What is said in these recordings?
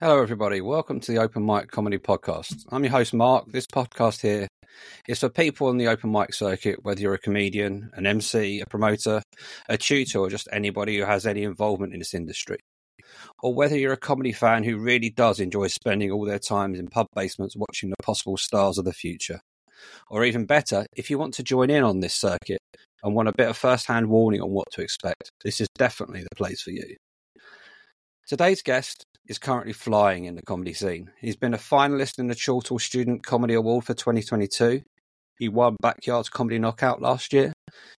Hello, everybody. Welcome to the Open Mic Comedy Podcast. I'm your host, Marc. This podcast here is for people on the open mic circuit, whether you're a comedian, an MC, a promoter, a tutor, or just anybody who has any involvement in this industry. Or whether you're a comedy fan who really does enjoy spending all their time in pub basements watching the possible stars of the future. Or even better, if you want to join in on this circuit and want a bit of first-hand warning on what to expect, this is definitely the place for you. Today's guest is currently flying in the comedy scene. He's been a finalist in the Chortle Student Comedy Award for 2022. He won Backyard Comedy Knockout last year.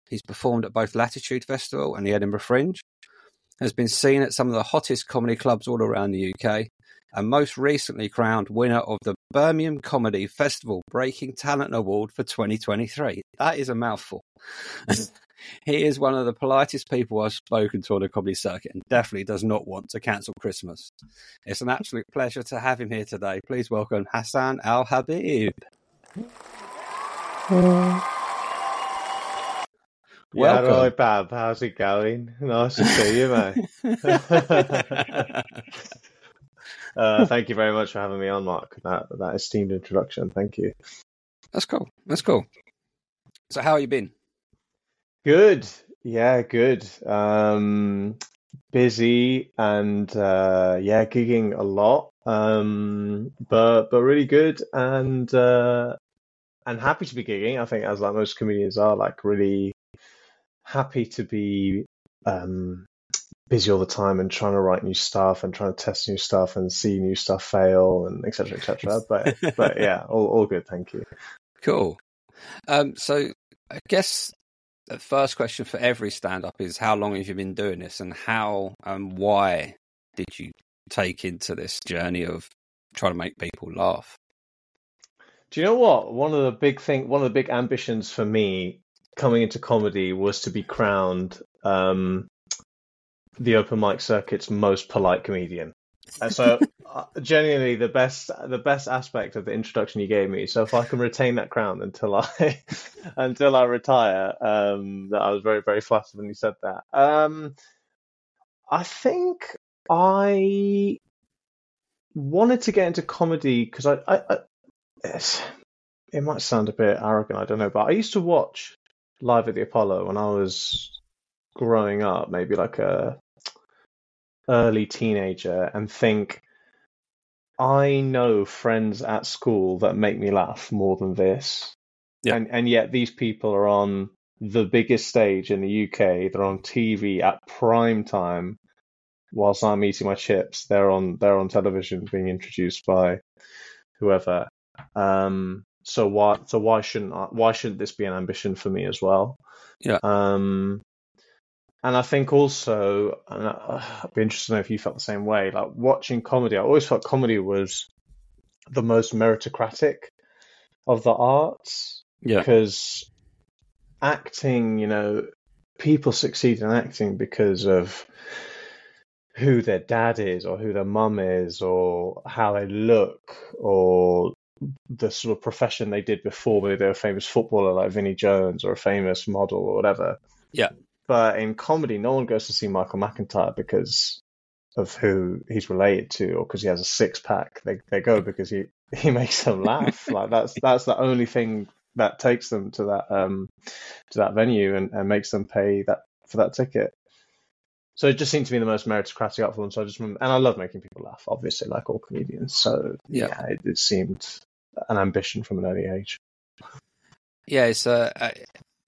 He's performed at both Latitude Festival and the Edinburgh Fringe. Has been seen at some of the hottest comedy clubs all around the UK. And most recently crowned winner of the Birmingham Comedy Festival Breaking Talent Award for 2023. That is a mouthful. He is one of the politest people I've spoken to on the comedy circuit and definitely does not want to cancel Christmas. It's an absolute pleasure to have him here today. Please welcome Hassan Al-Habib. Welcome. Hello, Bab. How's it going? Nice to see you, mate. Thank you very much for having me on, Mark. That esteemed introduction. Thank you. That's cool. So how have you been? Good. Yeah, good. Busy and gigging a lot. But really good and happy to be gigging. I think as like most comedians are, like really happy to be busy all the time and trying to write new stuff and trying to test new stuff and see new stuff fail and etc. But yeah, all good, thank you. Cool. So I guess the first question for every stand-up is how long have you been doing this and how and why did you take into this journey of trying to make people laugh? Do you know what? One of the big ambitions for me coming into comedy was to be crowned the open mic circuit's most polite comedian. And so genuinely the best aspect of the introduction you gave me. So if I can retain that crown until I retire, that I was very, very flattered when you said that. I think I wanted to get into comedy because it might sound a bit arrogant, I don't know, but I used to watch Live at the Apollo when I was growing up, maybe like a early teenager, and think, I know friends at school that make me laugh more than this. Yeah. And yet these people are on the biggest stage in the UK. They're on TV at prime time whilst I'm eating my chips. They're on television being introduced by whoever. So why shouldn't this be an ambition for me as well? Yeah. And I think also, and I'd be interested to know if you felt the same way, like watching comedy, I always felt comedy was the most meritocratic of the arts. Yeah. Because acting, people succeed in acting because of who their dad is or who their mum is or how they look or the sort of profession they did before, whether they were a famous footballer like Vinnie Jones or a famous model or whatever. Yeah. But in comedy, no one goes to see Michael McIntyre because of who he's related to or because he has a six-pack. They go because he makes them laugh. Like that's the only thing that takes them to that venue and makes them pay that for that ticket. So it just seemed to be the most meritocratic art form. So I just remember, and I love making people laugh, obviously, like all comedians. So yeah it seemed an ambition from an early age. Yeah, it's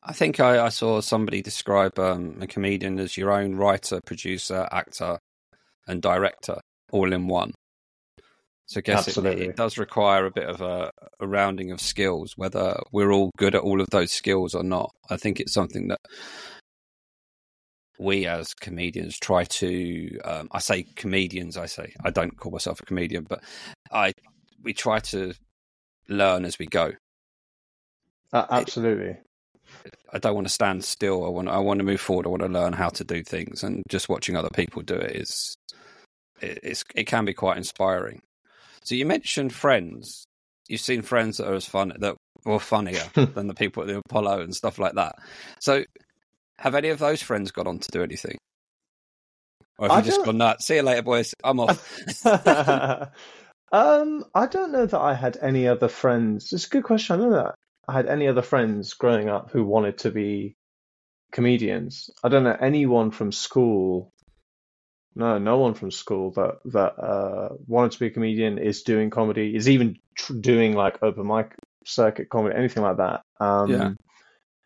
I think I saw somebody describe a comedian as your own writer, producer, actor, and director all in one. So I guess it does require a bit of a rounding of skills, whether we're all good at all of those skills or not. I think it's something that we as comedians try to... I say comedians. I don't call myself a comedian, but we try to learn as we go. Absolutely. I don't want to stand still. I want to move forward. I want to learn how to do things, and just watching other people do it it can be quite inspiring. So you mentioned friends. You've seen friends that are funnier than the people at the Apollo and stuff like that. So have any of those friends got on to do anything? Or have you just gone nuts? See you later, boys. I'm off. I don't know that I had any other friends. It's a good question. I don't know that I had any other friends growing up who wanted to be comedians. I don't know anyone from school. No one from school that wanted to be a comedian, is doing comedy, is even doing like open mic circuit comedy, anything like that.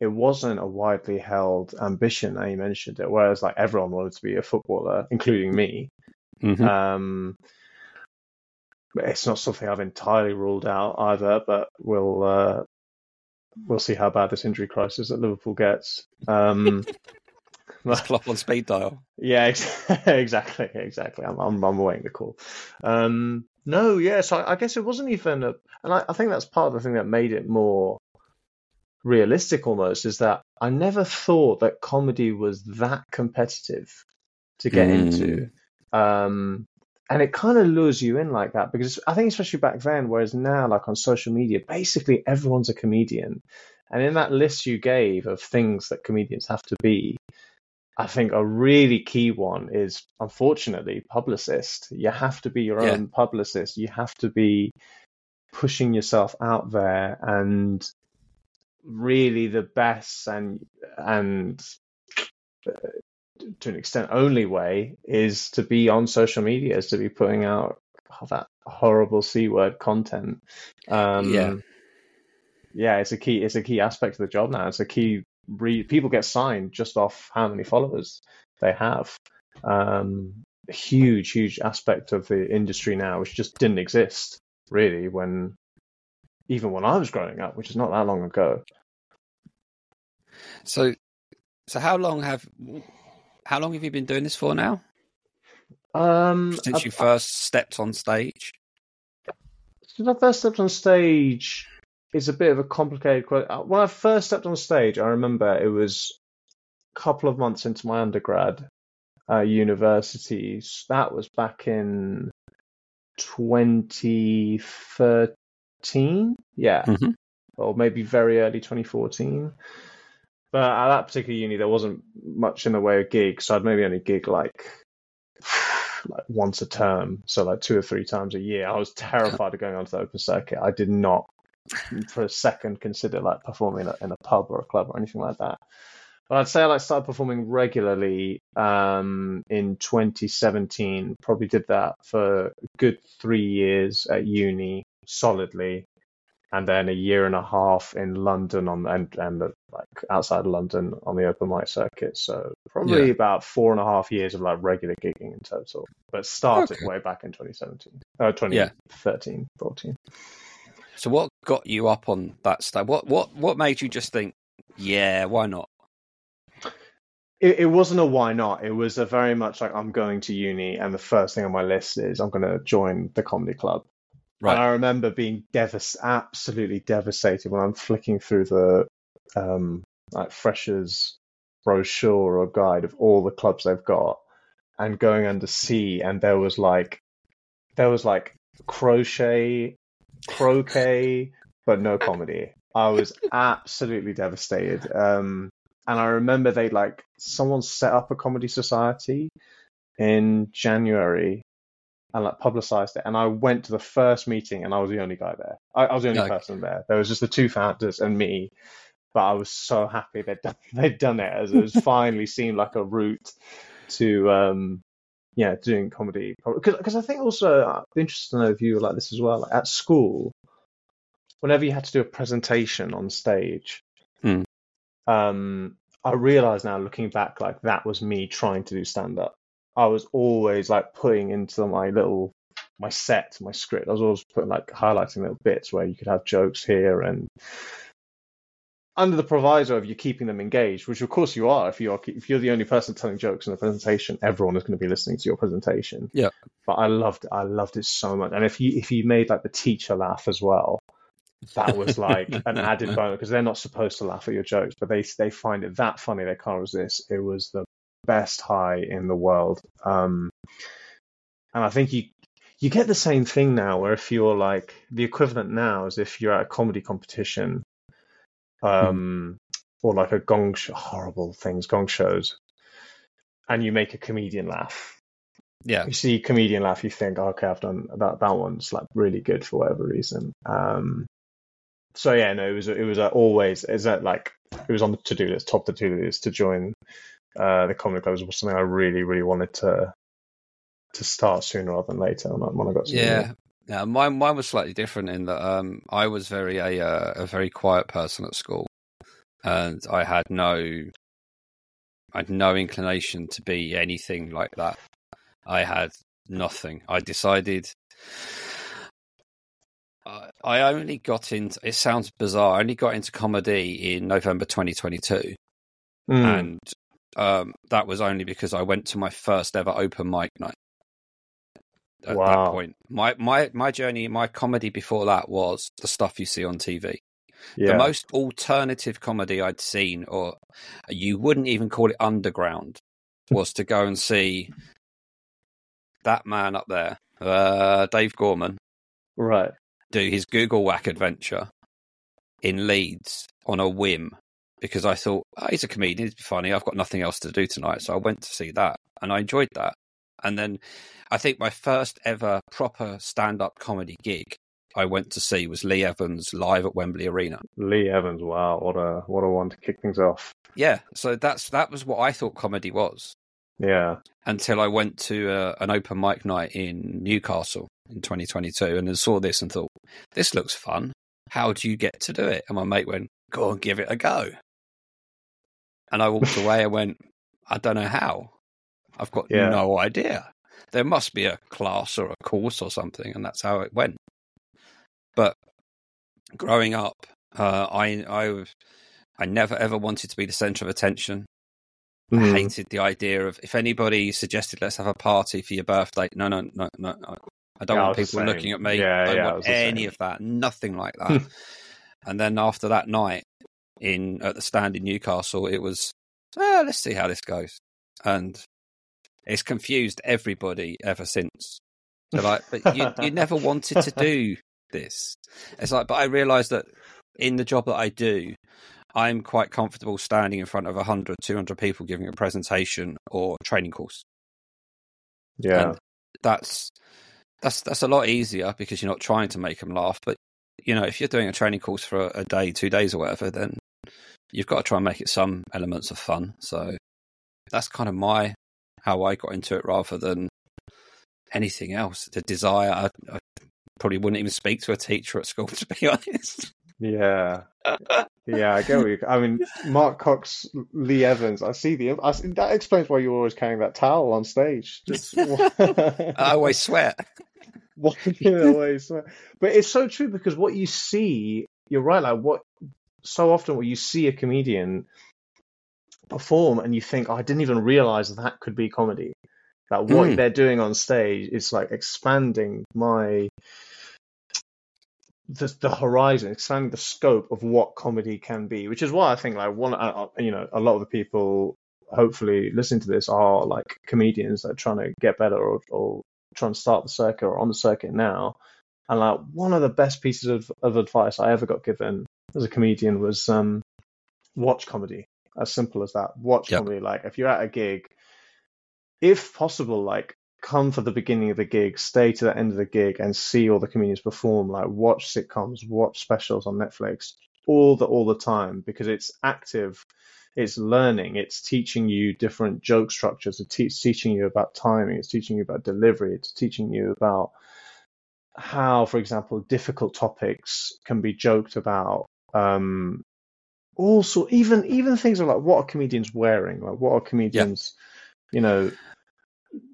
It wasn't a widely held ambition that you mentioned it, whereas like everyone wanted to be a footballer, including me. Mm-hmm. It's not something I've entirely ruled out either, but we'll see how bad this injury crisis at Liverpool gets. Let's clock on speed dial. Yeah, exactly. I'm waiting the call. So I guess it wasn't even I think that's part of the thing that made it more realistic almost, is that I never thought that comedy was that competitive to get into. And it kind of lures you in like that, because I think especially back then, whereas now, like on social media, basically everyone's a comedian. And in that list you gave of things that comedians have to be, I think a really key one is, unfortunately, publicist. You have to be your own publicist. You have to be pushing yourself out there, and really the best and to an extent only way is to be on social media, is to be putting out that horrible C-word content. It's a key aspect of the job now. It's a key people get signed just off how many followers they have. Huge aspect of the industry now, which just didn't exist really when I was growing up, which is not that long ago. So how long have you been doing this for now? Since you first stepped on stage? Since I first stepped on stage is a bit of a complicated question. When I first stepped on stage, I remember it was a couple of months into my undergrad university. That was back in 2013, or maybe very early 2014. But at that particular uni, there wasn't much in the way of gigs, so I'd maybe only gig like once a term, so like 2 or 3 times a year. I was terrified of going onto the open circuit. I did not for a second consider like performing in a pub or a club or anything like that. But I'd say I started performing regularly in 2017. Probably did that for a good 3 years at uni solidly, and then a year and a half in London and outside of London on the open mic circuit. So probably about 4.5 years of like regular gigging in total, but started way back in 2013, 14. So what got you up on that stage? What made you just think, yeah, why not? It wasn't a why not. It was a very much like, I'm going to uni and the first thing on my list is I'm going to join the comedy club. Right. And I remember being absolutely devastated when I'm flicking through the freshers brochure or guide of all the clubs they've got, and going under C, and there was like croquet, but no comedy. I was absolutely devastated. And I remember someone set up a comedy society in January and like publicized it. And I went to the first meeting and I was the only guy there. I was the only person there. There was just the two founders and me. But I was so happy they'd done it, as it was finally seemed like a route to doing comedy. Because I think also, I'd be interested to know if you were like this as well. Like at school, whenever you had to do a presentation on stage, I realize now looking back, like that was me trying to do stand up. I was always like putting into my set, my script. I was always putting like highlighting little bits where you could have jokes here, and under the proviso of you keeping them engaged, which of course you are. If you're the only person telling jokes in a presentation, everyone is going to be listening to your presentation. Yeah. But I loved it so much. And if you made like the teacher laugh as well, that was like an added bonus, because they're not supposed to laugh at your jokes, but they find it that funny they can't resist. It was the best high in the world. And I think you get the same thing now, where if you're like, the equivalent now is if you're at a comedy competition, or like a gong show, horrible things, gong shows, and you make a comedian laugh, Yeah. You see comedian laugh, you think, oh, okay, I've done that. That one's like really good for whatever reason. So yeah, no, it was on the to-do list, top of the to-do list to join the comedy club. It was something I really, really wanted to start sooner rather than later when I got to mine was slightly different in that I was a very quiet person at school, and I had no inclination to be anything like that. I had nothing. I decided I only got into, it sounds bizarre, I only got into comedy in November 2022. Mm. And that was only because I went to my first ever open mic night. At that point, my journey, my comedy before that was the stuff you see on TV. Yeah. The most alternative comedy I'd seen, or you wouldn't even call it underground, was to go and see that man up there, Dave Gorman, right, do his Google Whack adventure in Leeds on a whim, because I thought, oh, he's a comedian, he's funny, I've got nothing else to do tonight. So I went to see that, and I enjoyed that. And then I think my first ever proper stand-up comedy gig I went to see was Lee Evans live at Wembley Arena. Lee Evans, wow, what a one to kick things off. Yeah, so that was what I thought comedy was. Yeah. Until I went to an open mic night in Newcastle in 2022 and then saw this and thought, this looks fun. How do you get to do it? And my mate went, go on, give it a go. And I walked away and went, I don't know how. I've got no idea. There must be a class or a course or something, and that's how it went. But growing up, I never ever wanted to be the centre of attention. Mm. I hated the idea of, if anybody suggested let's have a party for your birthday, no. I don't want people looking at me. Yeah, I don't want any of that. Nothing like that. And then after that night at the Stand in Newcastle, it was, let's see how this goes. And it's confused everybody ever since. They're like, but you never wanted to do this. It's like, but I realised that in the job that I do, I'm quite comfortable standing in front of 100, 200 people giving a presentation or a training course. Yeah. And that's a lot easier because you're not trying to make them laugh. But, if you're doing a training course for a day, 2 days or whatever, then you've got to try and make it some elements of fun. So that's kind of how I got into it rather than anything else. The desire, I probably wouldn't even speak to a teacher at school, to be honest. Yeah. Yeah, I get what you... I mean, Mark Cox, Lee Evans, that explains why you were always carrying that towel on stage. I always sweat. But it's so true because what you see, you're right, like so often you see a comedian perform and you think, oh, I didn't even realize that could be comedy. That what they're doing on stage is like expanding the horizon, expanding the scope of what comedy can be, which is why I think like a lot of the people hopefully listening to this are like comedians that are trying to get better or trying to start the circuit or on the circuit now. And like one of the best pieces of advice I ever got given as a comedian was watch comedy. As simple as that. Watch comedy. Like if you're at a gig, if possible, like come for the beginning of the gig, stay to the end of the gig and see all the comedians perform. Like watch sitcoms, watch specials on Netflix all the time, because it's active, it's learning, it's teaching you different joke structures, it's teaching you about timing, it's teaching you about delivery, it's teaching you about how, for example, difficult topics can be joked about. Also, even things like what are comedians wearing? Like what are comedians,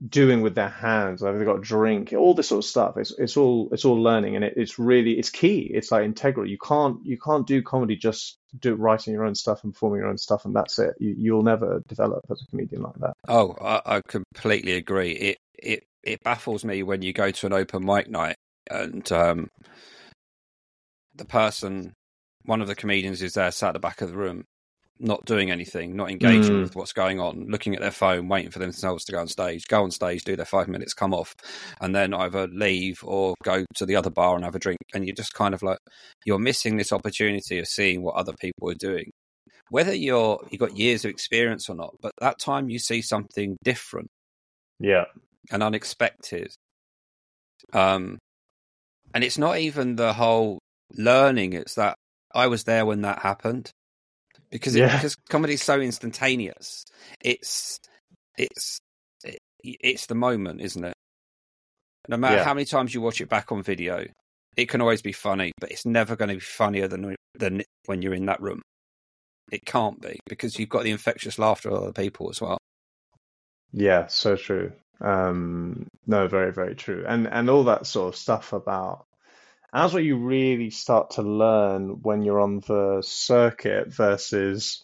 doing with their hands? Like, they've got a drink, all this sort of stuff. It's all learning, and it's really key. It's like integral. You can't do comedy just writing your own stuff and performing your own stuff, and that's it. You'll never develop as a comedian like that. Oh, I completely agree. It baffles me when you go to an open mic night and one of the comedians is there, sat at the back of the room, not doing anything, not engaging with what's going on, looking at their phone, waiting for themselves to go on stage, do their 5 minutes, come off, and then either leave or go to the other bar and have a drink. And you're just kind of like, you're missing this opportunity of seeing what other people are doing. Whether you've got years of experience or not, but that time you see something different. Yeah. and unexpected. And it's not even the whole learning, it's that I was there when that happened. Because comedy is so instantaneous. It's the moment, isn't it? No matter how many times you watch it back on video, it can always be funny, but it's never going to be funnier than when you're in that room. It can't be, because you've got the infectious laughter of other people as well. Yeah, so true. No, very, very true. And all that sort of stuff about... And that's what you really start to learn when you're on the circuit versus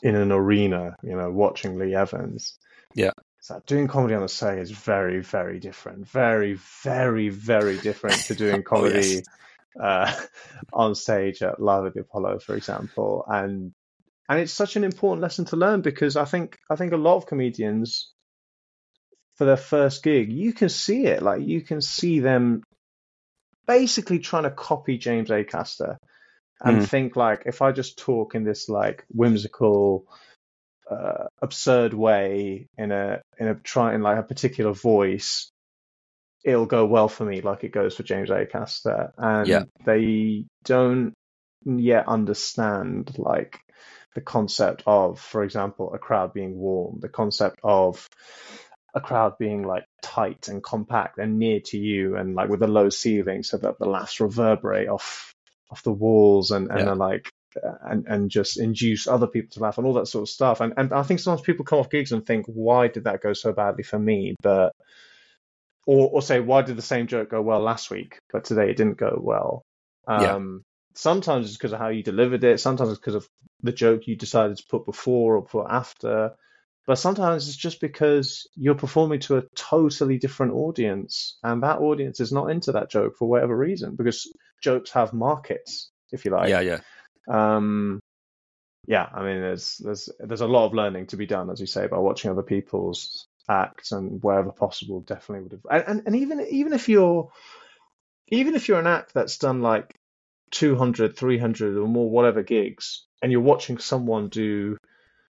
in an arena, you know, watching Lee Evans. Yeah. So doing comedy on the set is very, very different. Very, very, very different to doing comedy on stage at Live at the Apollo, for example. And it's such an important lesson to learn, because I think a lot of comedians, for their first gig, you can see it. Like, you can see them basically trying to copy James Acaster and think, like, if I just talk in this, like, whimsical, absurd way in a particular voice, it'll go well for me, like it goes for James Acaster. And they don't yet understand, like, the concept of, for example, a crowd being warm, the concept of a crowd being, like, tight and compact and near to you and, like, with a low ceiling so that the laughs reverberate off the walls and are, like, and just induce other people to laugh and all that sort of stuff. And I think sometimes people come off gigs and think, why did that go so badly for me? But or say, why did the same joke go well last week, but today it didn't go well? Sometimes it's because of how you delivered it. Sometimes it's because of the joke you decided to put before or put after. But sometimes it's just because you're performing to a totally different audience, and that audience is not into that joke for whatever reason, because jokes have markets, if you like. I mean, there's a lot of learning to be done, as you say, by watching other people's acts, and wherever possible, definitely would have. And even if you're an act that's done, like, 200, 300 or more, whatever gigs, and you're watching someone do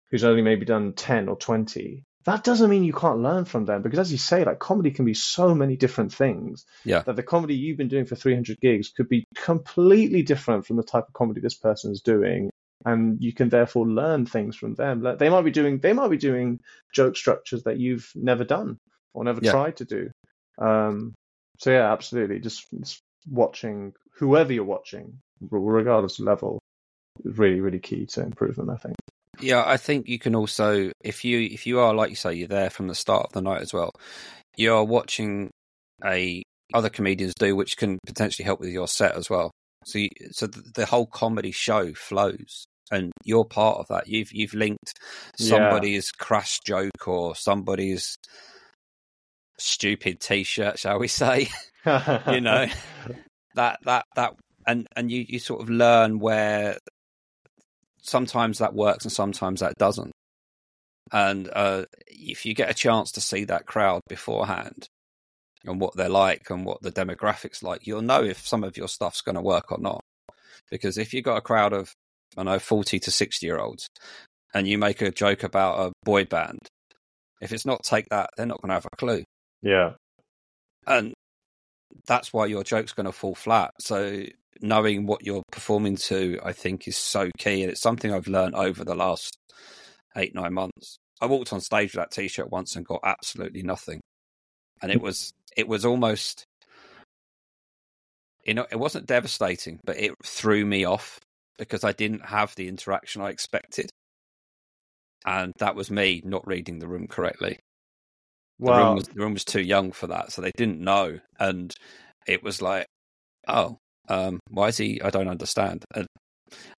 who's only maybe done 10 or 20, that doesn't mean you can't learn from them, because, as you say, like, comedy can be so many different things that the comedy you've been doing for 300 gigs could be completely different from the type of comedy this person is doing. And you can therefore learn things from them. Like, they might be doing joke structures that you've never done or never tried to do. So yeah, absolutely. Just watching whoever you're watching, regardless of level, is really, really key to improvement, I think. Yeah, I think you can also, if you are, like you say, you're there from the start of the night as well, you're watching other comedians do, which can potentially help with your set as well. So the whole comedy show flows, and you're part of that. You've linked somebody's crass joke or somebody's stupid T-shirt, shall we say? You know, that, and you sort of learn where. Sometimes that works and sometimes that doesn't. And if you get a chance to see that crowd beforehand and what they're like and what the demographics like, you'll know if some of your stuff's going to work or not. Because if you've got a crowd of, 40 to 60-year-olds and you make a joke about a boy band, if it's not Take That, they're not going to have a clue. Yeah. And that's why your joke's going to fall flat. So knowing what you're performing to, I think, is so key. And it's something I've learned over the last 8-9 months. I walked on stage with that T-shirt once and got absolutely nothing. And it was almost, you know, it wasn't devastating, but it threw me off because I didn't have the interaction I expected. And that was me not reading the room correctly. Wow. The room was too young for that, so they didn't know. And it was like, oh, why is he? I don't understand. And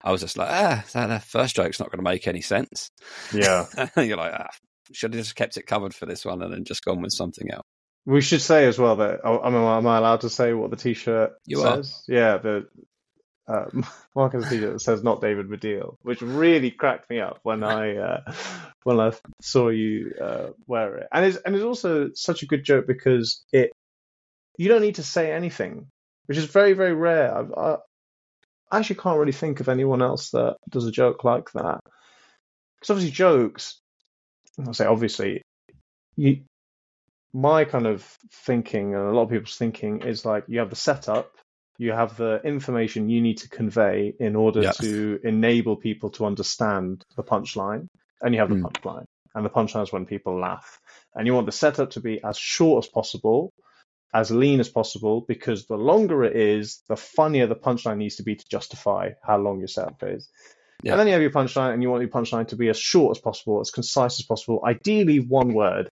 I was just like, that first joke's not going to make any sense. Yeah. You're like, should have just kept it covered for this one and then just gone with something else. We should say as well that, am I allowed to say what the T-shirt says? You are. Yeah, the Marc has a T-shirt that says "Not David Baddiel," which really cracked me up when I saw you wear it. And it's also such a good joke because you don't need to say anything, which is very, very rare. I actually can't really think of anyone else that does a joke like that. Because obviously, jokes, I'll say obviously, you my kind of thinking, and a lot of people's thinking, is like you have the setup, you have the information you need to convey in order to enable people to understand the punchline, and you have the punchline. And the punchline is when people laugh. And you want the setup to be as short as possible, as lean as possible, because the longer it is, the funnier the punchline needs to be to justify how long your setup is. Yeah. And then you have your punchline, and you want your punchline to be as short as possible, as concise as possible, ideally one word,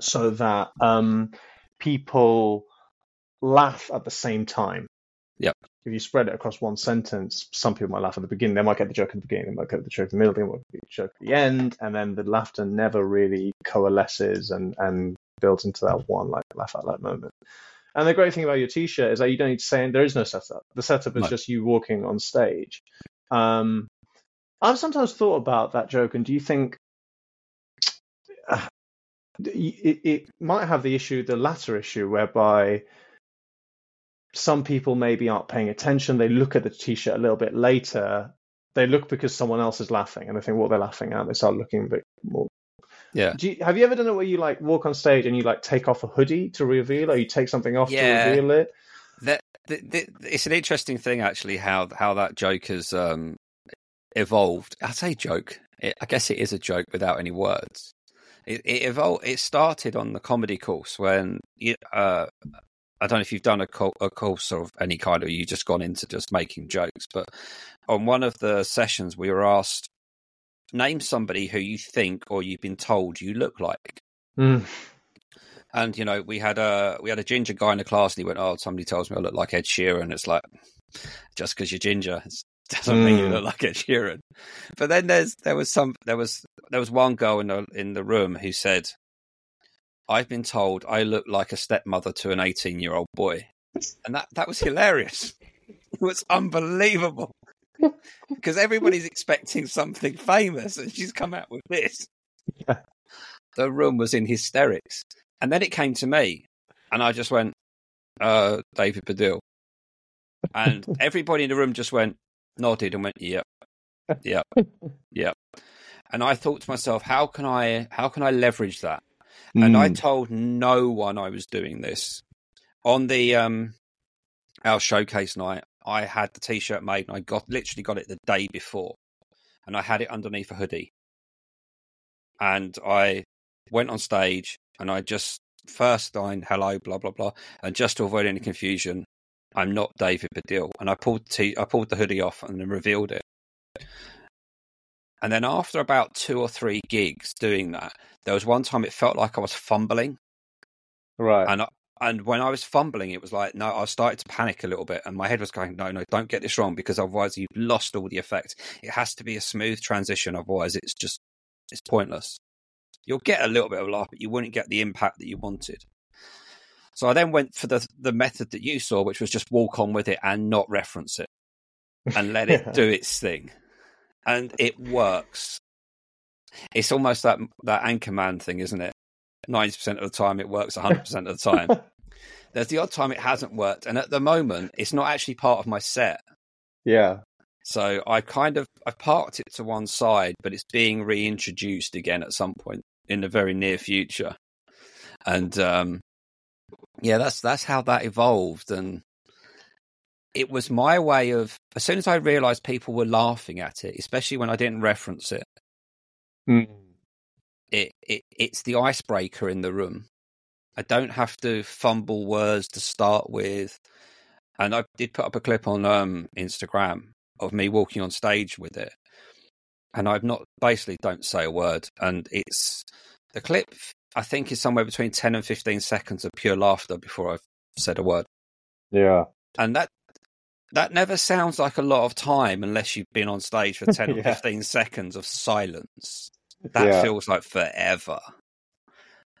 so that people laugh at the same time. Yep. If you spread it across one sentence, some people might laugh at the beginning. They might get the joke at the beginning. They might get the joke in the middle. They might get the joke at the end. And then the laughter never really coalesces and builds into that one like laugh out loud moment. And the great thing about your T-shirt is that you don't need to say, there is no setup. The setup is just you walking on stage. I've sometimes thought about that joke, and do you think it might have the latter issue whereby some people maybe aren't paying attention, they look at the T-shirt a little bit later, they look because someone else is laughing and they think what they're laughing at, they start looking a bit more. Yeah. Have you ever done it where you like walk on stage and you like take off a hoodie to reveal, or you take something off to reveal it? It's an interesting thing actually how that joke has evolved. I say joke. I guess it is a joke without any words. It evolved. It started on the comedy course when I don't know if you've done a course of any kind, or you've just gone into just making jokes. But on one of the sessions, we were asked, name somebody who you think or you've been told you look like. Mm. And, you know, we had a ginger guy in the class, and he went, oh, somebody tells me I look like Ed Sheeran. It's like, just because you're ginger doesn't mean you look like Ed Sheeran. But then there was one girl in the room who said, I've been told I look like a stepmother to an 18-year-old boy. And that was hilarious. It was unbelievable. Because everybody's expecting something famous, and she's come out with this. Yeah. The room was in hysterics. And then it came to me, and I just went, David Baddiel. And everybody in the room just went, nodded and went, yep, yep, yep. And I thought to myself, how can I leverage that? And I told no one I was doing this. On the our showcase night, I had the T-shirt made, and I got it the day before, and I had it underneath a hoodie. And I went on stage, and I just first line, hello, blah blah blah, and just to avoid any confusion, I'm not David Baddiel. And I pulled the hoodie off and then revealed it. And then after about 2 or 3 gigs doing that, there was one time it felt like I was fumbling. Right. And when I was fumbling, it was like, no, I started to panic a little bit. And my head was going, no, don't get this wrong, because otherwise you've lost all the effect. It has to be a smooth transition. Otherwise it's pointless. You'll get a little bit of a laugh, but you wouldn't get the impact that you wanted. So I then went for the method that you saw, which was just walk on with it and not reference it and let it do its thing. And it works. It's almost that Anchor Man thing, isn't it? 90% of the time it works, 100% of the time. There's the odd time it hasn't worked. And at the moment, it's not actually part of my set. Yeah. So I've parked it to one side, but it's being reintroduced again at some point in the very near future. And that's how that evolved. And it was my way of, as soon as I realised people were laughing at it, especially when I didn't reference it, it's the icebreaker in the room. I don't have to fumble words to start with. And I did put up a clip on Instagram of me walking on stage with it. And I've not, basically don't say a word. And it's, the clip, I think, is somewhere between 10 and 15 seconds of pure laughter before I've said a word. Yeah. And that never sounds like a lot of time unless you've been on stage for 10 or 15 seconds of silence. That feels like forever.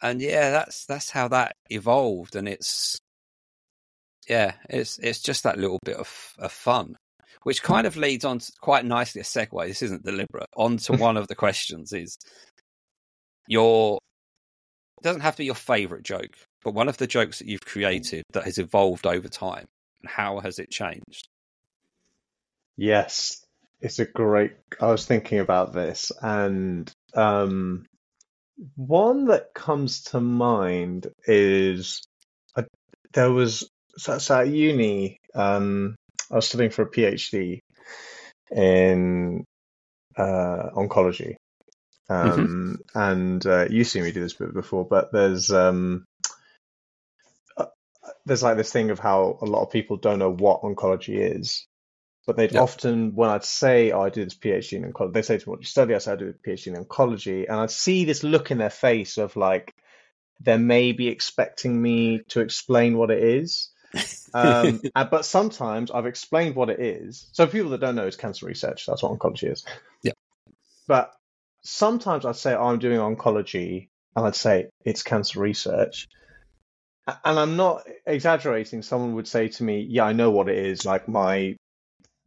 And that's how that evolved. And it's just that little bit of fun, which kind of leads on to quite nicely a segue. This isn't deliberate. On to one of the questions is it doesn't have to be your favorite joke, but one of the jokes that you've created that has evolved over time. How has it changed? Yes, it's a great. I was thinking about this, and One that comes to mind is there was at uni. I was studying for a PhD in oncology, and you've seen me do this bit before. But there's like this thing of how a lot of people don't know what oncology is. But they'd often, when I'd say, oh, I did this PhD in oncology, they'd say to me, what do you study? I said, I do a PhD in oncology. And I'd see this look in their face of like, they're maybe expecting me to explain what it is. But sometimes I've explained what it is. So people that don't know, it's cancer research. That's what oncology is. Yeah. But sometimes I'd say, oh, I'm doing oncology. And I'd say, it's cancer research. And I'm not exaggerating. Someone would say to me, yeah, I know what it is. Like my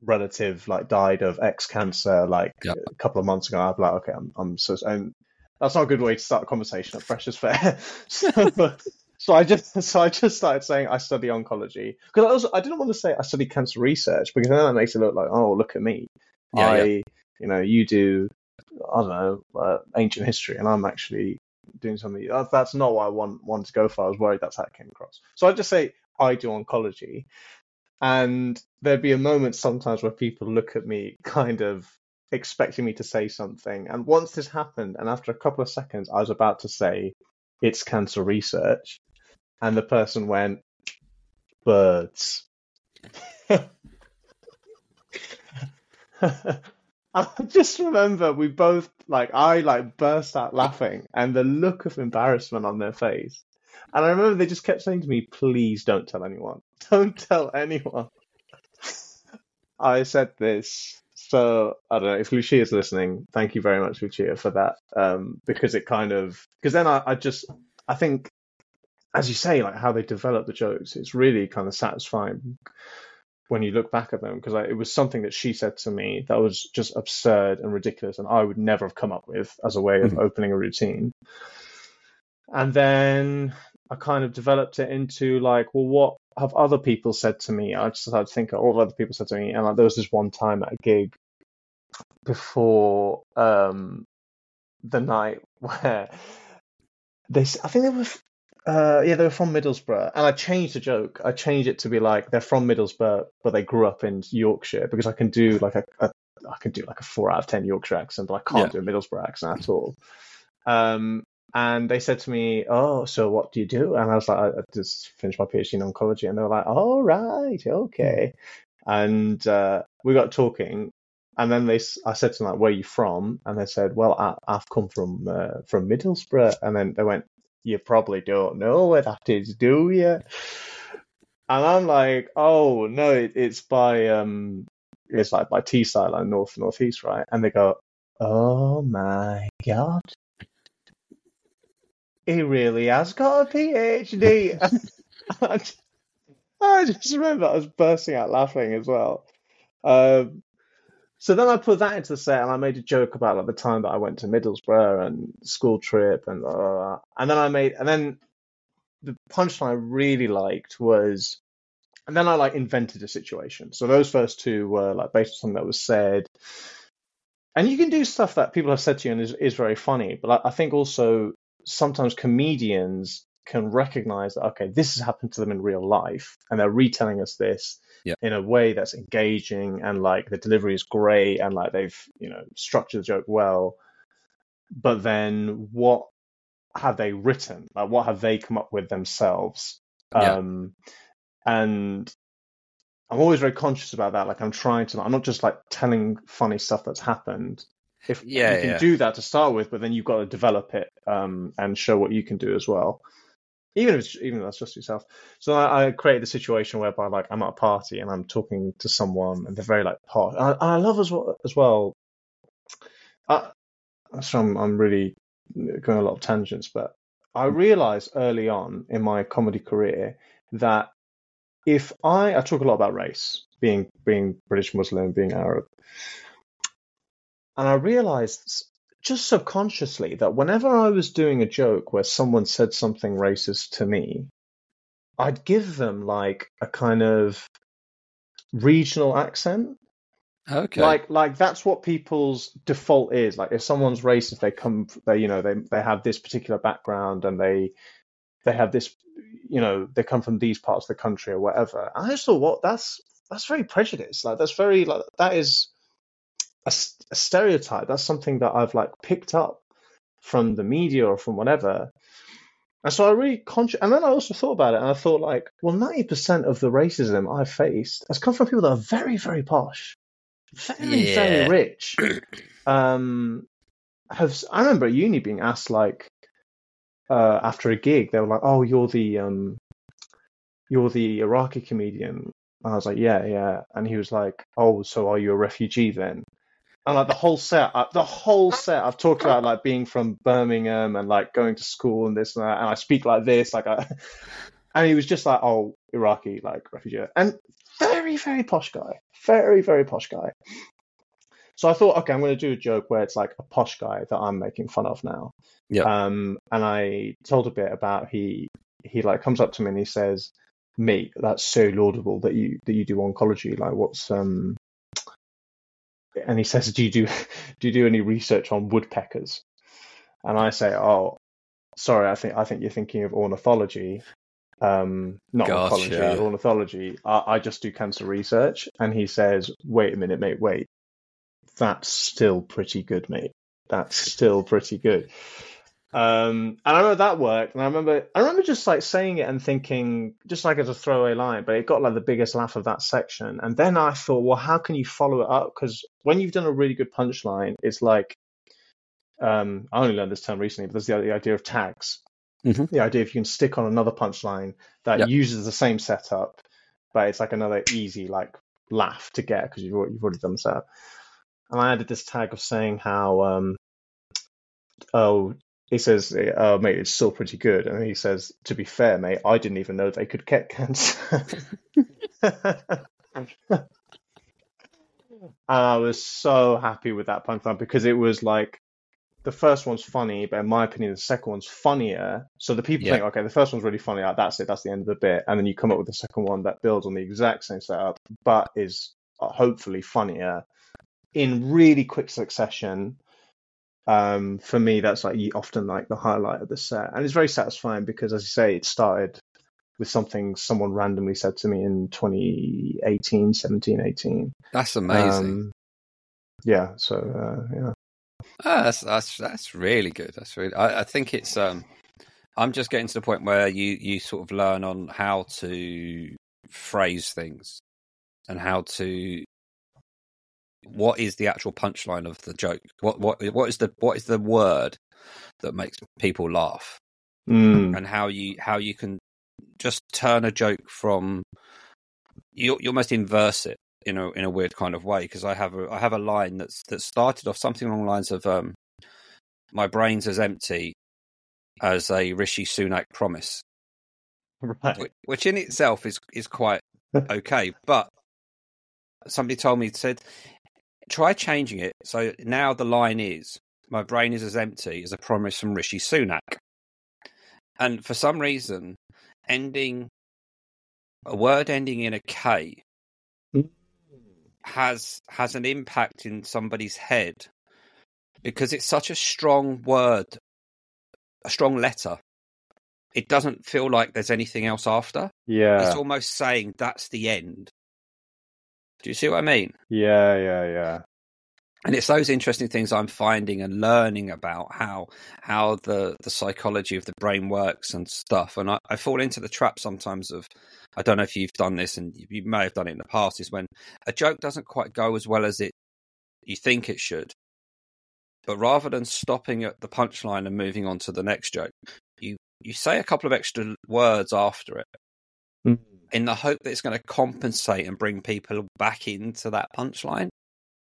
relative like died of X cancer like a couple of months ago. I'd be like, okay, I'm so, and that's not a good way to start a conversation at Fresh is Fair. So I just started saying I study oncology, because I didn't want to say I study cancer research, because then that makes it look like, oh, look at me, you know, you do, I don't know, ancient history, and I'm actually doing something that's not what I wanted to go for. I was worried that's how it came across, so I just say I do oncology. And there'd be a moment sometimes where people look at me kind of expecting me to say something. And once this happened, and after a couple of seconds, I was about to say, it's cancer research. And the person went, birds. I just remember we both, I burst out laughing, and the look of embarrassment on their face. And I remember they just kept saying to me, please don't tell anyone. Don't tell anyone. I said this. So, I don't know, if Lucia's listening, thank you very much, Lucia, for that. Because it kind of... Because then I think, as you say, like how they develop the jokes, it's really kind of satisfying when you look back at them. Because it was something that she said to me that was just absurd and ridiculous, and I would never have come up with as a way of opening a routine. And then I kind of developed it into like, well, what have other people said to me? I just started to think of all the other people said to me. And like, there was this one time at a gig before the night where they were from Middlesbrough. And I changed the joke. I changed it to be like, they're from Middlesbrough, but they grew up in Yorkshire, because I can do like a 4 out of 10 Yorkshire accent, but I can't do a Middlesbrough accent at all. And they said to me, oh, so what do you do? And I was like, I just finished my PhD in oncology. And they were like, all right, okay. And we got talking. And then I said to them, like, where are you from? And they said, well, I've come from Middlesbrough. And then they went, you probably don't know where that is, do you? And I'm like, oh, no, it's by Teesside, like northeast, right? And they go, oh, my God. He really has got a PhD. I just remember I was bursting out laughing as well. So then I put that into the set, and I made a joke about like the time that I went to Middlesbrough and school trip and blah, blah, blah. And then the punchline I really liked was, and then I like invented a situation. So those first two were like based on something that was said. And you can do stuff that people have said to you and is very funny, but I think also sometimes comedians can recognize that, okay, this has happened to them in real life, and they're retelling us this in a way that's engaging, and like the delivery is great, and like they've, you know, structured the joke well. But then what have they written? Like, what have they come up with themselves? And I'm always very conscious about that. Like, I'm not just like telling funny stuff that's happened. If you can do that to start with, but then you've got to develop it and show what you can do as well, even if that's just yourself. So I created the situation whereby like I'm at a party and I'm talking to someone, and they're very like posh. And I love as well. I'm really going a lot of tangents, but I realised early on in my comedy career that if I talk a lot about race, being British Muslim, being Arab. And I realized just subconsciously that whenever I was doing a joke where someone said something racist to me, I'd give them like a kind of regional accent. Okay. Like that's what people's default is. Like if someone's racist, they have this particular background and they have this, they come from these parts of the country or whatever. And I just thought, that's very prejudiced. Like that's very, like, that is a stereotype. That's something that I've picked up from the media or from whatever. And so I really and then I also thought about it, and I thought, 90% of the racism I've faced has come from people that are very, very posh, very, very rich. I remember at uni being asked, after a gig, they were like, "Oh, you're the Iraqi comedian," and I was like, "Yeah," and he was like, "Oh, so are you a refugee then?" And the whole set, I've talked about being from Birmingham and going to school and this and that, and I speak like this, and he was just like, "Oh, Iraqi, refugee," and very, very posh guy, very, very posh guy. So I thought, okay, I'm going to do a joke where it's a posh guy that I'm making fun of now. Yeah. And I told a bit about he comes up to me and he says, "Mate, that's so laudable that you do oncology. What's And he says, "Do you do any research on woodpeckers?" And I say, "Oh, sorry, I think you're thinking of ornithology, not oncology, ornithology. I just do cancer research." And he says, "Wait a minute, mate, wait. That's still pretty good, mate. That's still pretty good." And I remember that worked, and I remember just saying it and thinking, just as a throwaway line, but it got the biggest laugh of that section. And then I thought, well, how can you follow it up? Because when you've done a really good punchline, it's I only learned this term recently, but there's the idea of tags, the idea if you can stick on another punchline that uses the same setup, but it's another easy laugh to get because you've already done the setup. And I added this tag of saying how, he says, "Oh, mate, it's still pretty good." And he says, "To be fair, mate, I didn't even know they could get cancer." And I was so happy with that punchline because it was the first one's funny, but in my opinion, the second one's funnier. So the people think, okay, the first one's really funny. That's it. That's the end of the bit. And then you come up with the second one that builds on the exact same setup, but is hopefully funnier in really quick succession. For me, that's often the highlight of the set, and it's very satisfying because, as you say, it started with something someone randomly said to me in 2018. That's amazing. That's really good. That's really. I think it's. I'm just getting to the point where you sort of learn on how to phrase things and how to. What is the actual punchline of the joke? What is the word that makes people laugh? Mm. And how you can just turn a joke from you almost inverse it in a weird kind of way. Because I have a line that started off something along the lines of "My brain's as empty as a Rishi Sunak promise," right? Which in itself is quite okay, but somebody said. Try changing it. So now the line is, "My brain is as empty as a promise from Rishi Sunak." And for some reason, a word ending in a K has an impact in somebody's head because it's such a strong word, a strong letter. It doesn't feel like there's anything else after. Yeah. It's almost saying that's the end. Do you see what I mean? Yeah. And it's those interesting things I'm finding and learning about how the psychology of the brain works and stuff. And I fall into the trap sometimes of, I don't know if you've done this, and you may have done it in the past, is when a joke doesn't quite go as well as you think it should. But rather than stopping at the punchline and moving on to the next joke, you say a couple of extra words after it. Mm-hmm. In the hope that it's going to compensate and bring people back into that punchline.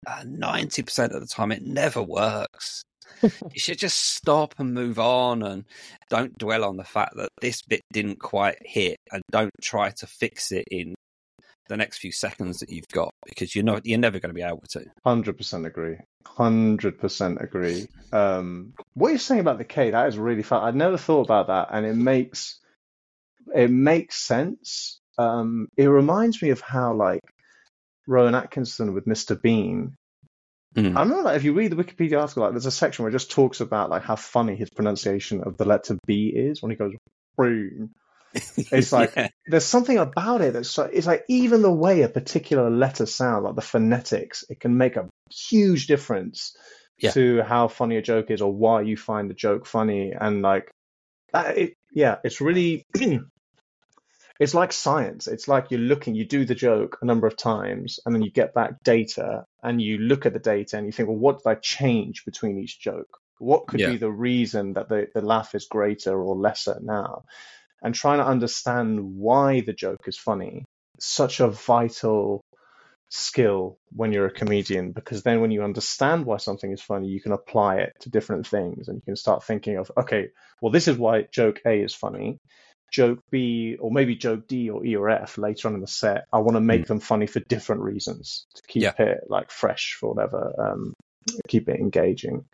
90% of the time, it never works. You should just stop and move on and don't dwell on the fact that this bit didn't quite hit and don't try to fix it in the next few seconds that you've got because you're never going to be able to. 100% agree. 100% agree. What you're saying about the K, that is really fun. I'd never thought about that, and it makes sense. It reminds me of how Rowan Atkinson with Mr. Bean. I remember, like, if you read the Wikipedia article, like, there's a section where it just talks about, like, how funny his pronunciation of the letter B is when he goes "broom." It's like there's something about it that's so, it's like even the way a particular letter sounds, like the phonetics, it can make a huge difference to how funny a joke is or why you find the joke funny. And like that, it's really it's like science. It's like you're looking, you do the joke a number of times and then you get back data and you look at the data and you think, well, what did I change between each joke? What could be the reason that the laugh is greater or lesser now? And trying to understand why the joke is funny, such a vital skill when you're a comedian, because then when you understand why something is funny, you can apply it to different things and you can start thinking of, okay, well, this is why joke A is funny. Joke B, or maybe joke D or E or F later on in the set, I want to make them funny for different reasons to keep it like fresh for whatever, keep it engaging.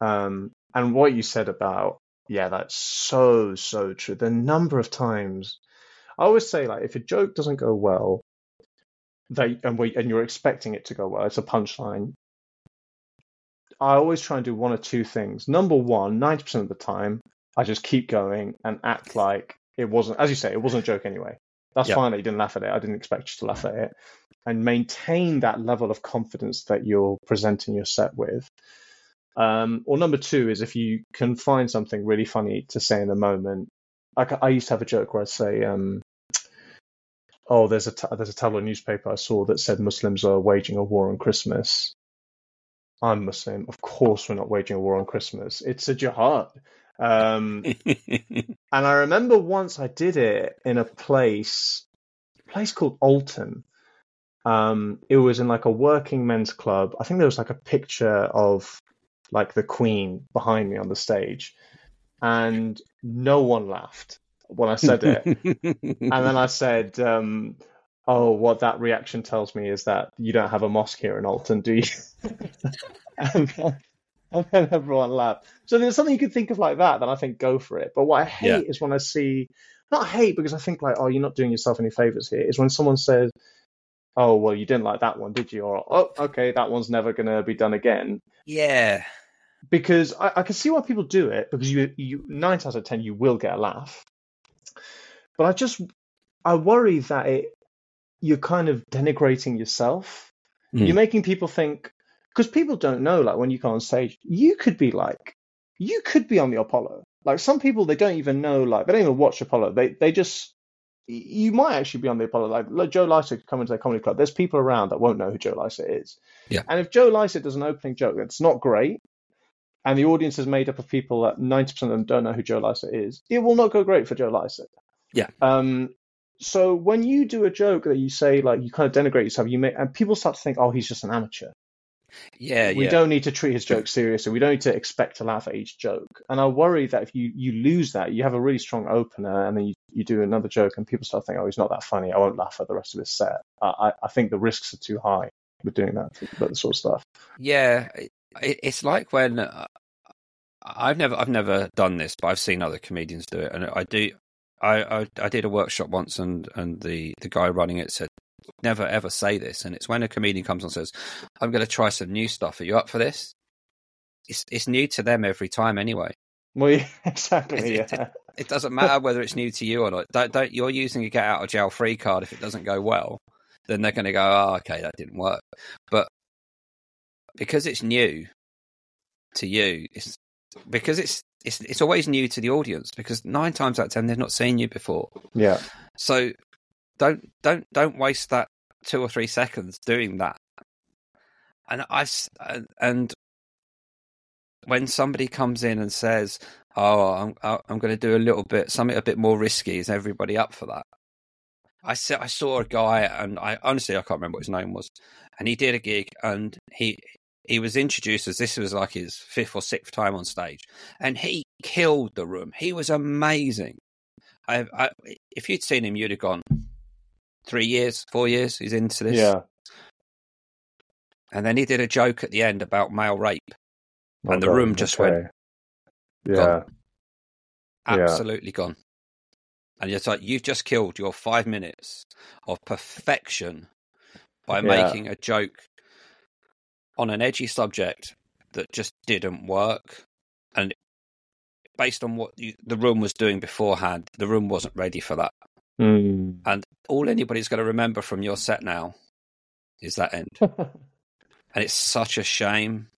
And what you said about, that's so true. The number of times I always say, like, if a joke doesn't go well, and you're expecting it to go well, it's a punchline. I always try and do one or two things. Number one, 90% of the time, I just keep going and act like it wasn't, as you say, it wasn't a joke anyway. That's fine that you didn't laugh at it. I didn't expect you to laugh at it. And maintain that level of confidence that you're presenting your set with. Or number two is if you can find something really funny to say in the moment. I used to have a joke where I'd say, there's a tabloid newspaper I saw that said Muslims are waging a war on Christmas. I'm Muslim. Of course we're not waging a war on Christmas. It's a jihad. And I remember once I did it in a place called Alton. It was in like a working men's club. I think there was like a picture of like the Queen behind me on the stage, and no one laughed when I said it. And then I said, what that reaction tells me is that you don't have a mosque here in Alton, do you? And then everyone laughed. So there's something you could think of like that, then I think go for it. But what I hate is when I see, not hate because I think like, oh, you're not doing yourself any favors here, is when someone says, oh, well, you didn't like that one, did you? Or, oh, okay, that one's never going to be done again. Yeah. Because I can see why people do it, because you 9 times out of 10, you will get a laugh. But I worry that you're kind of denigrating yourself. Mm. You're making people think, because people don't know, like when you go on stage, you could be on the Apollo. Like some people, they don't even know, like they don't even watch Apollo. They just, you might actually be on the Apollo. Like Joe Lycett could come into their comedy club. There's people around that won't know who Joe Lycett is. Yeah. And if Joe Lycett does an opening joke, that's not great. And the audience is made up of people that 90% of them don't know who Joe Lycett is. It will not go great for Joe Lycett. Yeah. So when you do a joke that you say, like, you kind of denigrate yourself, and people start to think, oh, he's just an amateur. Yeah, we don't need to treat his joke seriously. We don't need to expect to laugh at each joke. And I worry that if you lose that, you have a really strong opener, and then you do another joke, and people start thinking, "Oh, he's not that funny. I won't laugh at the rest of his set." I think the risks are too high with doing that sort of stuff. Yeah, it's like when I've never done this, but I've seen other comedians do it, and I do. I did a workshop once, and the guy running it said, never ever say this. And it's when a comedian comes on and says, I'm going to try some new stuff, are you up for this? It's new to them every time anyway. Well, yeah, exactly. It doesn't matter whether it's new to you or not. Don't you're using a get out of jail free card. If it doesn't go well, then they're going to go, oh, okay, that didn't work. But because it's new to you, it's always new to the audience, because 9 times out of 10 they've not seen you before. Yeah. So Don't waste that 2 or 3 seconds doing that. And and when somebody comes in and says, "Oh, I'm going to do a little bit, something a bit more risky," is everybody up for that? I saw a guy, and I honestly I can't remember what his name was, and he did a gig, and he was introduced as, this was like his 5th or 6th time on stage, and he killed the room. He was amazing. If you'd seen him, you'd have gone, 3 years, 4 years, he's into this. Yeah. And then he did a joke at the end about male rape, and the room just went, yeah, gone. Absolutely gone. And it's like, you've just killed your 5 minutes of perfection by making a joke on an edgy subject that just didn't work. And based on what the room was doing beforehand, the room wasn't ready for that. Mm. And all anybody's going to remember from your set now is that end. And it's such a shame.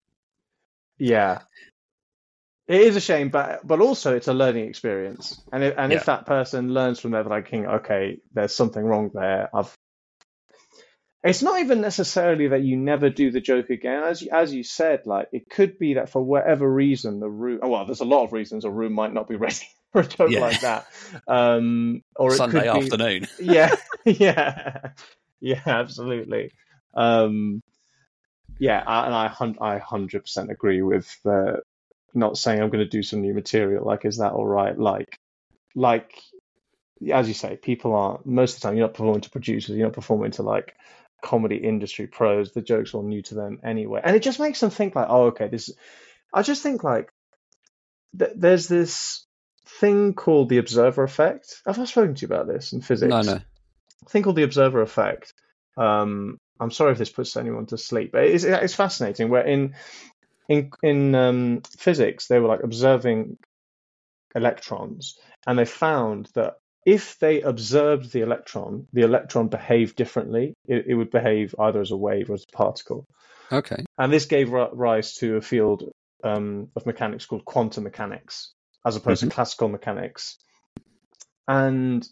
Yeah. It is a shame, but also it's a learning experience. And if that person learns from there, they're like, okay, there's something wrong there. It's not even necessarily that you never do the joke again. As you said, like, it could be that for whatever reason, the room... Oh, well, there's a lot of reasons a room might not be ready for a joke like that. Or Sunday afternoon. Yeah, absolutely. I 100% agree with not saying I'm going to do some new material. Like, is that all right? Like, as you say, people aren't... Most of the time, you're not performing to producers. You're not performing to, like, comedy industry pros. The joke's all new to them anyway. And it just makes them think, like, oh, okay, this... I just think, like, there's this thing called the observer effect. Have I spoken to you about this in physics? No. A thing called the observer effect. I'm sorry if this puts anyone to sleep, but it's fascinating. Where in physics, they were like observing electrons, and they found that if they observed the electron behaved differently. It would behave either as a wave or as a particle. Okay. And this gave rise to a field of mechanics called quantum mechanics, as opposed to classical mechanics. And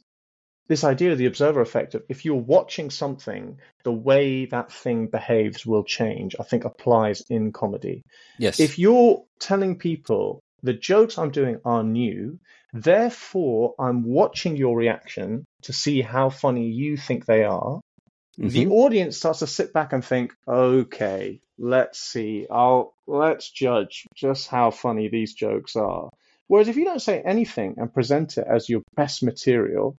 this idea of the observer effect of if you're watching something, the way that thing behaves will change, I think applies in comedy. Yes. If you're telling people the jokes I'm doing are new, therefore I'm watching your reaction to see how funny you think they are, the audience starts to sit back and think, okay, let's see, let's judge just how funny these jokes are. Whereas if you don't say anything and present it as your best material,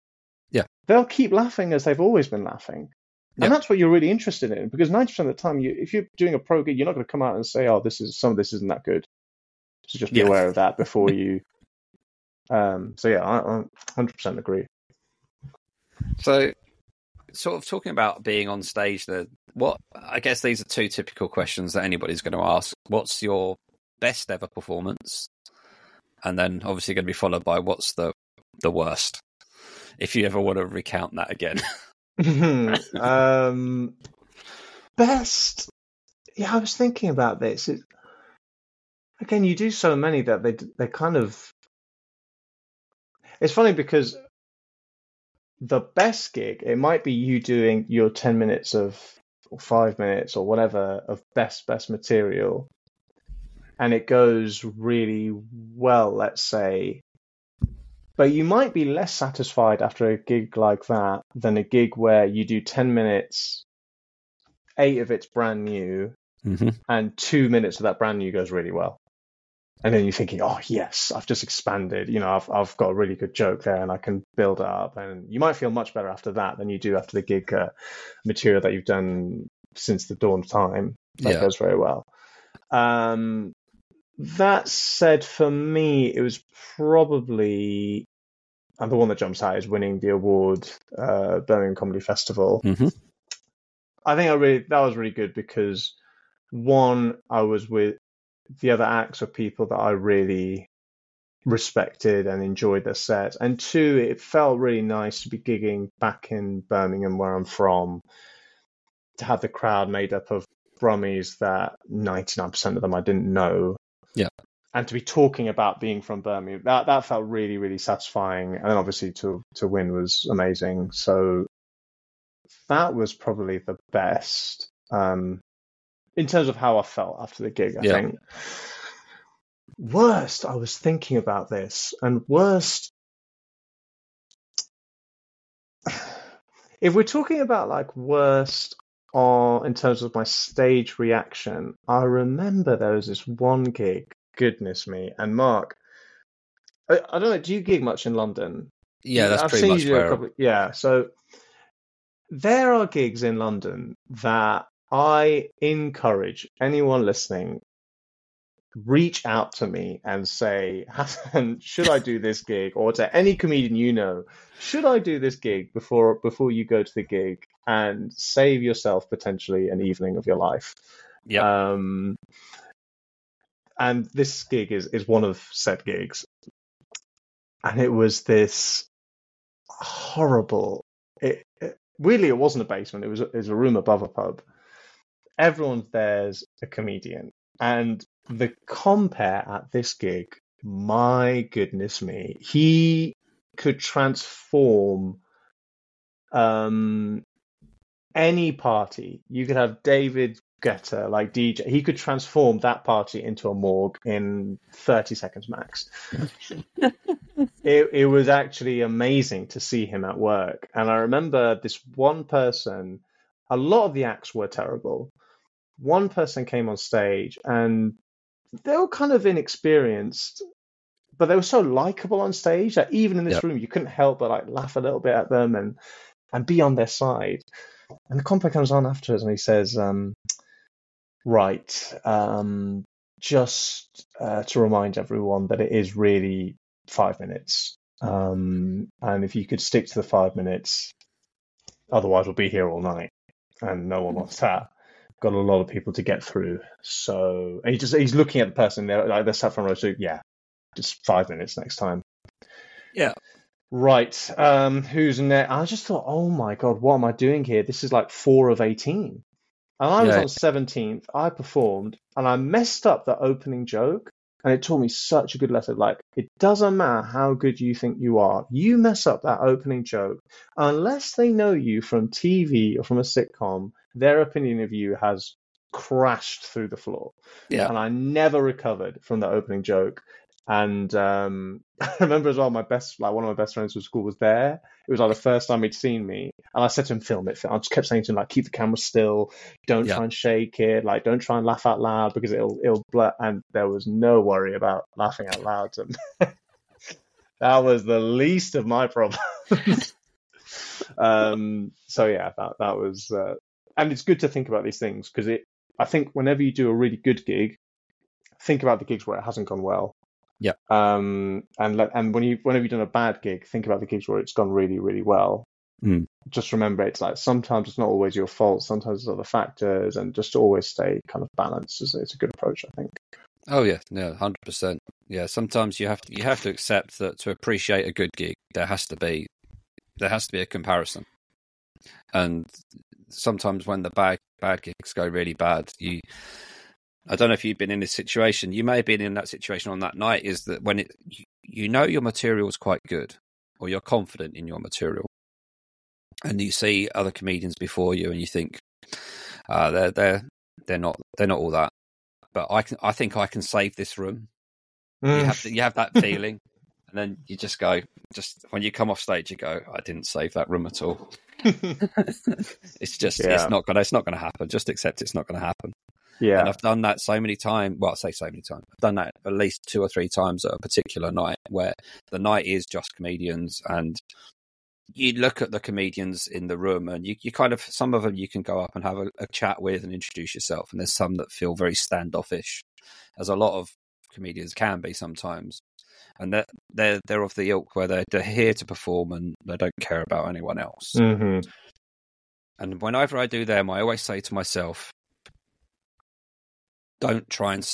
they'll keep laughing as they've always been laughing. And that's what you're really interested in, because 90% of the time, if you're doing a pro gig, you're not going to come out and say, some of this isn't that good. So just be aware of that before you... I 100% agree. So sort of talking about being on stage, I guess these are two typical questions that anybody's going to ask. What's your best ever performance? And then obviously going to be followed by what's the worst? If you ever want to recount that again. Best. Yeah, I was thinking about this. Again, you do so many that they kind of... It's funny because the best gig, it might be you doing your 10 minutes or 5 minutes or whatever of best material. And it goes really well, let's say. But you might be less satisfied after a gig like that than a gig where you do 10 minutes, 8 of it's brand new, and 2 minutes of that brand new goes really well. And then you're thinking, oh, yes, I've just expanded. You know, I've got a really good joke there and I can build it up. And you might feel much better after that than you do after the gig material that you've done since the dawn of time. That goes very well. That said, for me, it was probably, and the one that jumps out is winning the award, Birmingham Comedy Festival. I think that was really good because, one, I was with the other acts of people that I really respected and enjoyed their sets, and two, it felt really nice to be gigging back in Birmingham, where I'm from, to have the crowd made up of Brummies that 99% of them I didn't know. Yeah. And to be talking about being from Birmingham, that felt really, really satisfying. And then obviously to win was amazing. So that was probably the best in terms of how I felt after the gig, I think. Worst, I was thinking about this. And worst, if we're talking about like worst or in terms of my stage reaction, I remember there was this one gig, goodness me. And Marc, I don't know, do you gig much in London? Yeah, that's pretty much where... Yeah, so there are gigs in London that I encourage anyone listening, reach out to me and say, Hassan, should I do this gig? Or to any comedian you know, should I do this gig before you go to the gig? and save yourself potentially an evening of your life. Yeah. And this gig is one of said gigs. And it was this horrible... Really, it wasn't a basement. It was a room above a pub. Everyone there's a comedian. And the compere at this gig, my goodness me, he could transform any party. You could have David Guetta, like DJ. He could transform that party into a morgue in 30 seconds max. It was actually amazing to see him at work. And I remember this one person, a lot of the acts were terrible. One person came on stage and they were kind of inexperienced, but they were so likable on stage that even in this room, you couldn't help but like laugh a little bit at them and be on their side. And the compere comes on after us and he says, to remind everyone that it is really 5 minutes. And if you could stick to the 5 minutes, otherwise we'll be here all night. And no one wants that. Got a lot of people to get through. So he's looking at the person there, like they're sat front row, so just 5 minutes next time. Yeah. Right. Who's next? I just thought, oh my God, what am I doing here? This is like 4 of 18. And I was on 17th. I performed and I messed up the opening joke. And it taught me such a good lesson. Like, it doesn't matter how good you think you are. You mess up that opening joke. Unless they know you from TV or from a sitcom, their opinion of you has crashed through the floor. Yeah. And I never recovered from the opening joke. And I remember as well, one of my best friends from school was there. It was like the first time he'd seen me. And I said to him, film it. I just kept saying to him, like, keep the camera still. Don't try and shake it. Like, don't try and laugh out loud because it'll blur. And there was no worry about laughing out loud. And that was the least of my problems. So, yeah, that was... and it's good to think about these things because I think whenever you do a really good gig, think about the gigs where it hasn't gone well. Yeah. And whenever you've done a bad gig, think about the gigs where it's gone really, really well. Mm. Just remember, it's like sometimes it's not always your fault. Sometimes it's other factors, and just to always stay kind of balanced is a good approach, I think. Oh yeah, no, 100%. Yeah, sometimes you have to accept that to appreciate a good gig, there has to be a comparison, and sometimes when the bad gigs go really bad, I don't know if you've been in this situation. You may have been in that situation on that night. Is that when you know your material is quite good, or you're confident in your material, and you see other comedians before you, and you think they're not all that. But I think I can save this room. Mm. You have that feeling, and then you just go. Just when you come off stage, you go, I didn't save that room at all. It's not gonna happen. Just accept it's not gonna happen. Yeah, and I've done that so many times. Well, I say so many times. I've done that at least 2 or 3 times at a particular night where the night is just comedians, and you look at the comedians in the room, and you kind of, some of them you can go up and have a chat with and introduce yourself. And there's some that feel very standoffish, as a lot of comedians can be sometimes. And they're of the ilk where they're here to perform and they don't care about anyone else. Mm-hmm. And whenever I do them, I always say to myself, don't try and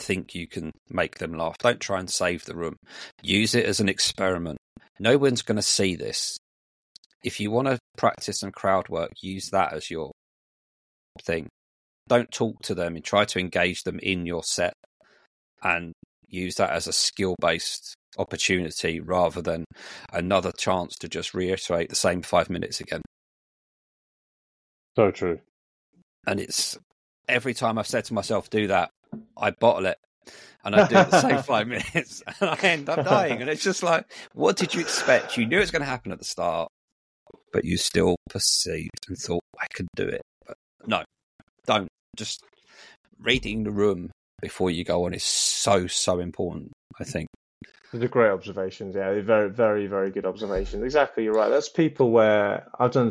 think you can make them laugh. Don't try and save the room. Use it as an experiment. No one's going to see this. If you want to practice and crowd work, use that as your thing. Don't talk to them and try to engage them in your set, and use that as a skill-based opportunity rather than another chance to just reiterate the same 5 minutes again. So true. And it's... Every time I've said to myself, do that, I bottle it, and I do the same 5 minutes, and I end up dying. And it's just like, what did you expect? You knew it was going to happen at the start, but you still perceived and thought, I could do it. But no, don't. Just reading the room before you go on is so, so important, I think. Those are great observations, yeah. Very, very, very good observations. Exactly, you're right. That's people where I've done...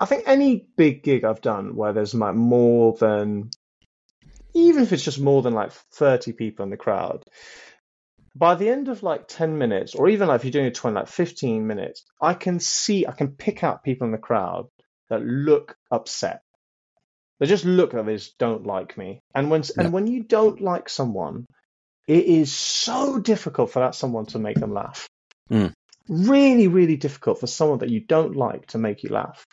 I think any big gig I've done where there's like more than, even if it's just more than like 30 people in the crowd, By the end of like 10 minutes, or even like if you're doing a 20, like 15 minutes, I can pick out people in the crowd that look upset. They just look at this, don't like me. And when you don't like someone, it is so difficult for that someone to make them laugh. Mm. Really, really difficult for someone that you don't like to make you laugh.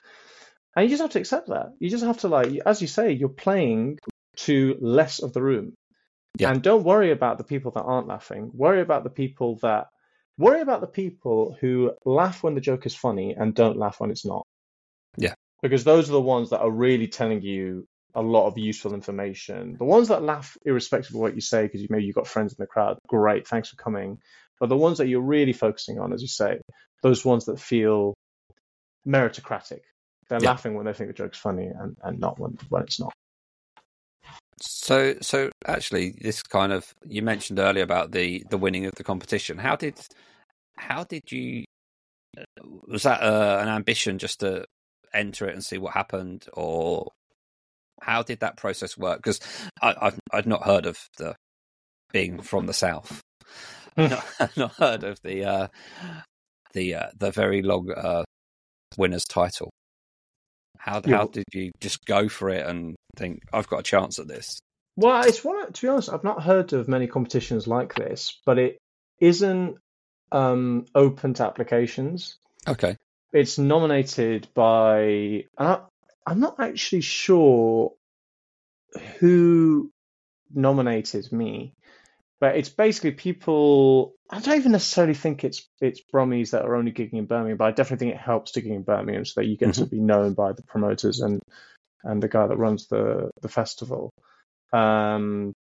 And you just have to accept that. You just have to, like, as you say, you're playing to less of the room. Yeah. And don't worry about the people that aren't laughing. Worry about the people who laugh when the joke is funny and don't laugh when it's not. Yeah. Because those are the ones that are really telling you a lot of useful information. The ones that laugh irrespective of what you say, because maybe you've got friends in the crowd, great, thanks for coming. But the ones that you're really focusing on, as you say, those ones that feel meritocratic. They're laughing when they think the joke's funny and not when it's not. So actually, this kind of, you mentioned earlier about the winning of the competition. How did you, was that an ambition just to enter it and see what happened, or how did that process work? Because I'd not heard of the being from the South. Not heard of the very long winner's title. How did you just go for it and think, I've got a chance at this? Well, it's one. To be honest, I've not heard of many competitions like this, but it isn't open to applications. Okay. It's nominated by, and I'm not actually sure who nominated me, but it's basically people. I don't even necessarily think it's Brummies that are only gigging in Birmingham, but I definitely think it helps gigging in Birmingham so that you get to be known by the promoters and the guy that runs the festival. But I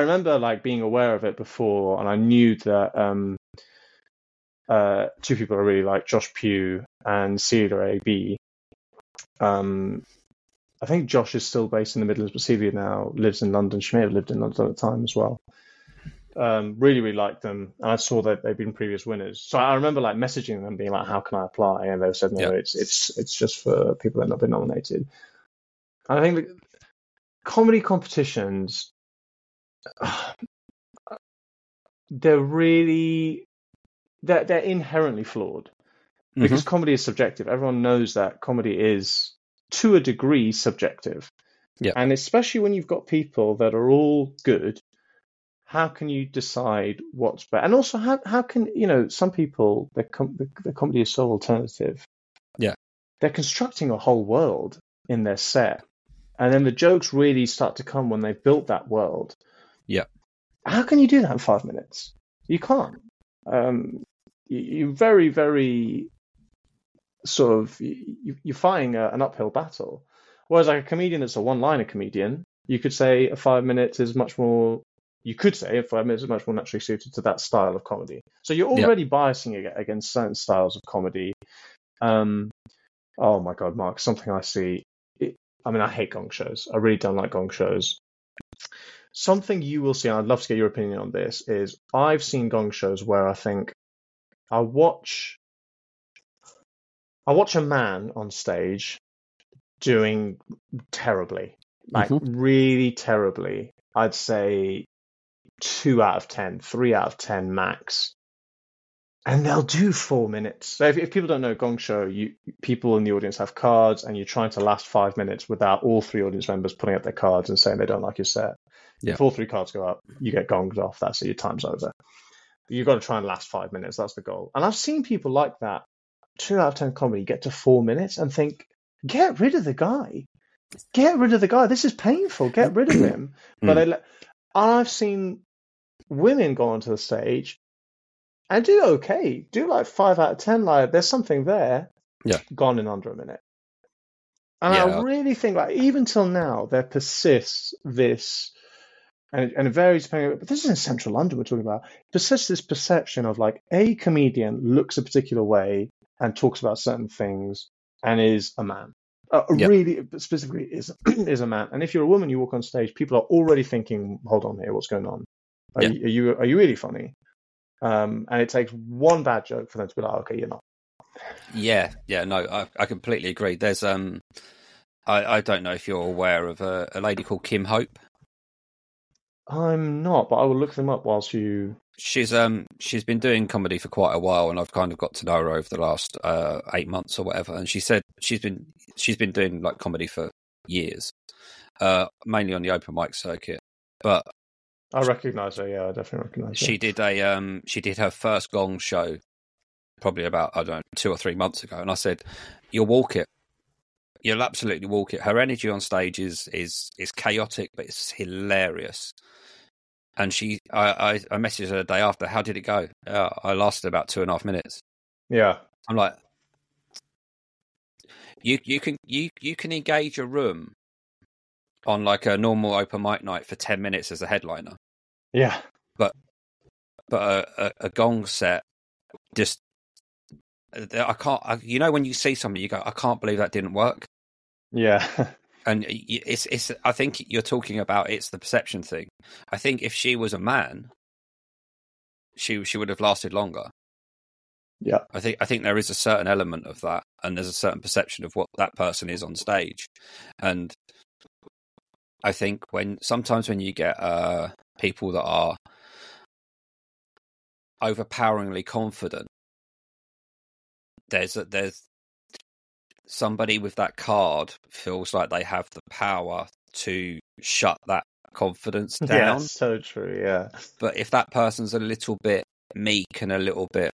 remember like being aware of it before, and I knew that two people I really like, Josh Pugh and Celia AB. I think Josh is still based in the Midlands, but Celia now lives in London. She may have lived in London at the time as well. Really, really liked them. And I saw that they'd been previous winners. So I remember like messaging them being like, how can I apply? And they said, no, it's just for people that have not been nominated. And I think the comedy competitions, they're inherently flawed because comedy is subjective. Everyone knows that comedy is to a degree subjective. Yeah. And especially when you've got people that are all good, how can you decide what's better? And also, how can, you know, some people, the comedy is so alternative. Yeah. They're constructing a whole world in their set. And then the jokes really start to come when they've built that world. Yeah. How can you do that in 5 minutes? You can't. You're very, very sort of, you're fighting an uphill battle. Whereas like a comedian that's a one-liner comedian, you could say a 5 minutes is much more, you could say 5 minutes is much more naturally suited to that style of comedy. So you're already biasing against certain styles of comedy. Oh my God, Marc, something I see. I hate gong shows. I really don't like gong shows. Something you will see, and I'd love to get your opinion on this, is I've seen gong shows where I think I watch a man on stage doing terribly, like really terribly. I'd say 2 out of 10, 3 out of 10 max. And they'll do 4 minutes. So if people don't know gong show, people in the audience have cards and you're trying to last 5 minutes without all three audience members putting up their cards and saying they don't like your set. Yeah. If all three cards go up, you get gonged off. That's it. Your time's over. You've got to try and last 5 minutes. That's the goal. And I've seen people like that, 2 out of 10 comedy, get to 4 minutes and think, get rid of the guy. Get rid of the guy. This is painful. Get rid of him. But I've seen women go onto the stage and do okay. Do like 5 out of 10. Like there's something there. Yeah. Gone in under a minute. And I really think like even till now there persists this, and it varies depending. But this is in central London we're talking about. Persists this perception of like a comedian looks a particular way and talks about certain things and is a man. Really, specifically, is a man. And if you're a woman, you walk on stage, people are already thinking, hold on here, what's going on? Are you really funny? And it takes one bad joke for them to be like, okay, you're not. Yeah, no, I completely agree. There's, I don't know if you're aware of a lady called Kim Hope. I'm not, but I will look them up whilst you She's been doing comedy for quite a while, and I've kind of got to know her over the last 8 months or whatever. And she said she's been doing like comedy for years, mainly on the open mic circuit. But I recognise her. Yeah, I definitely recognise her. She did a she did her first Gong show probably about 2 or 3 months ago, and I said, "You'll walk it. You'll absolutely walk it." Her energy on stage is chaotic, but it's hilarious. And I messaged her the day after, how did it go? I lasted about 2.5 minutes. Yeah. I'm like, you can engage a room on like a normal open mic night for 10 minutes as a headliner. Yeah. But a Gong set, just, when you see something, you go, I can't believe that didn't work. Yeah. And it's. I think you're talking about it's the perception thing. I think if she was a man, she would have lasted longer. Yeah, I think there is a certain element of that, and there's a certain perception of what that person is on stage. And I think sometimes when you get people that are overpoweringly confident, there's somebody with that card feels like they have the power to shut that confidence down. Yeah, so true, yeah. But if that person's a little bit meek and a little bit,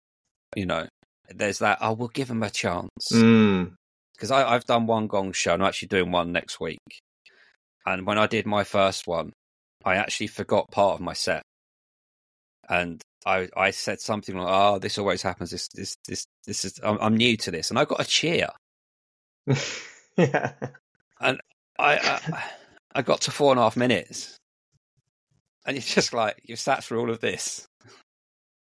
there's that, we'll give them a chance. Because I've done one Gong show, and I'm actually doing one next week. And when I did my first one, I actually forgot part of my set. And I said something like, this always happens. This is, I'm new to this. And I got a cheer. Yeah, and I got to 4.5 minutes, and it's just like, you've sat through all of this,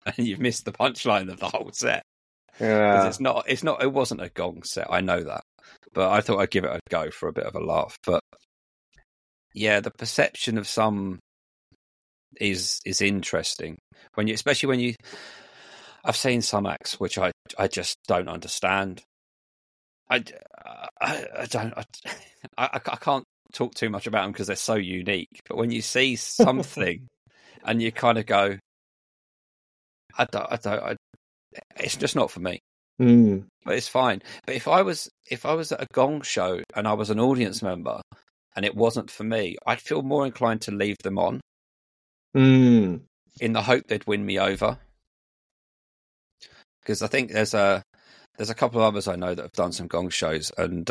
and you've missed the punchline of the whole set. Yeah, it wasn't a Gong set. I know that, but I thought I'd give it a go for a bit of a laugh. But yeah, the perception of some is interesting especially when I've seen some acts which I just don't understand. I can't talk too much about them because they're so unique. But when you see something and you kind of go, it's just not for me. But it's fine. But if I was at a Gong show and I was an audience member and it wasn't for me, I'd feel more inclined to leave them on in the hope they'd win me over. Because I think there's a couple of others I know that have done some Gong shows, and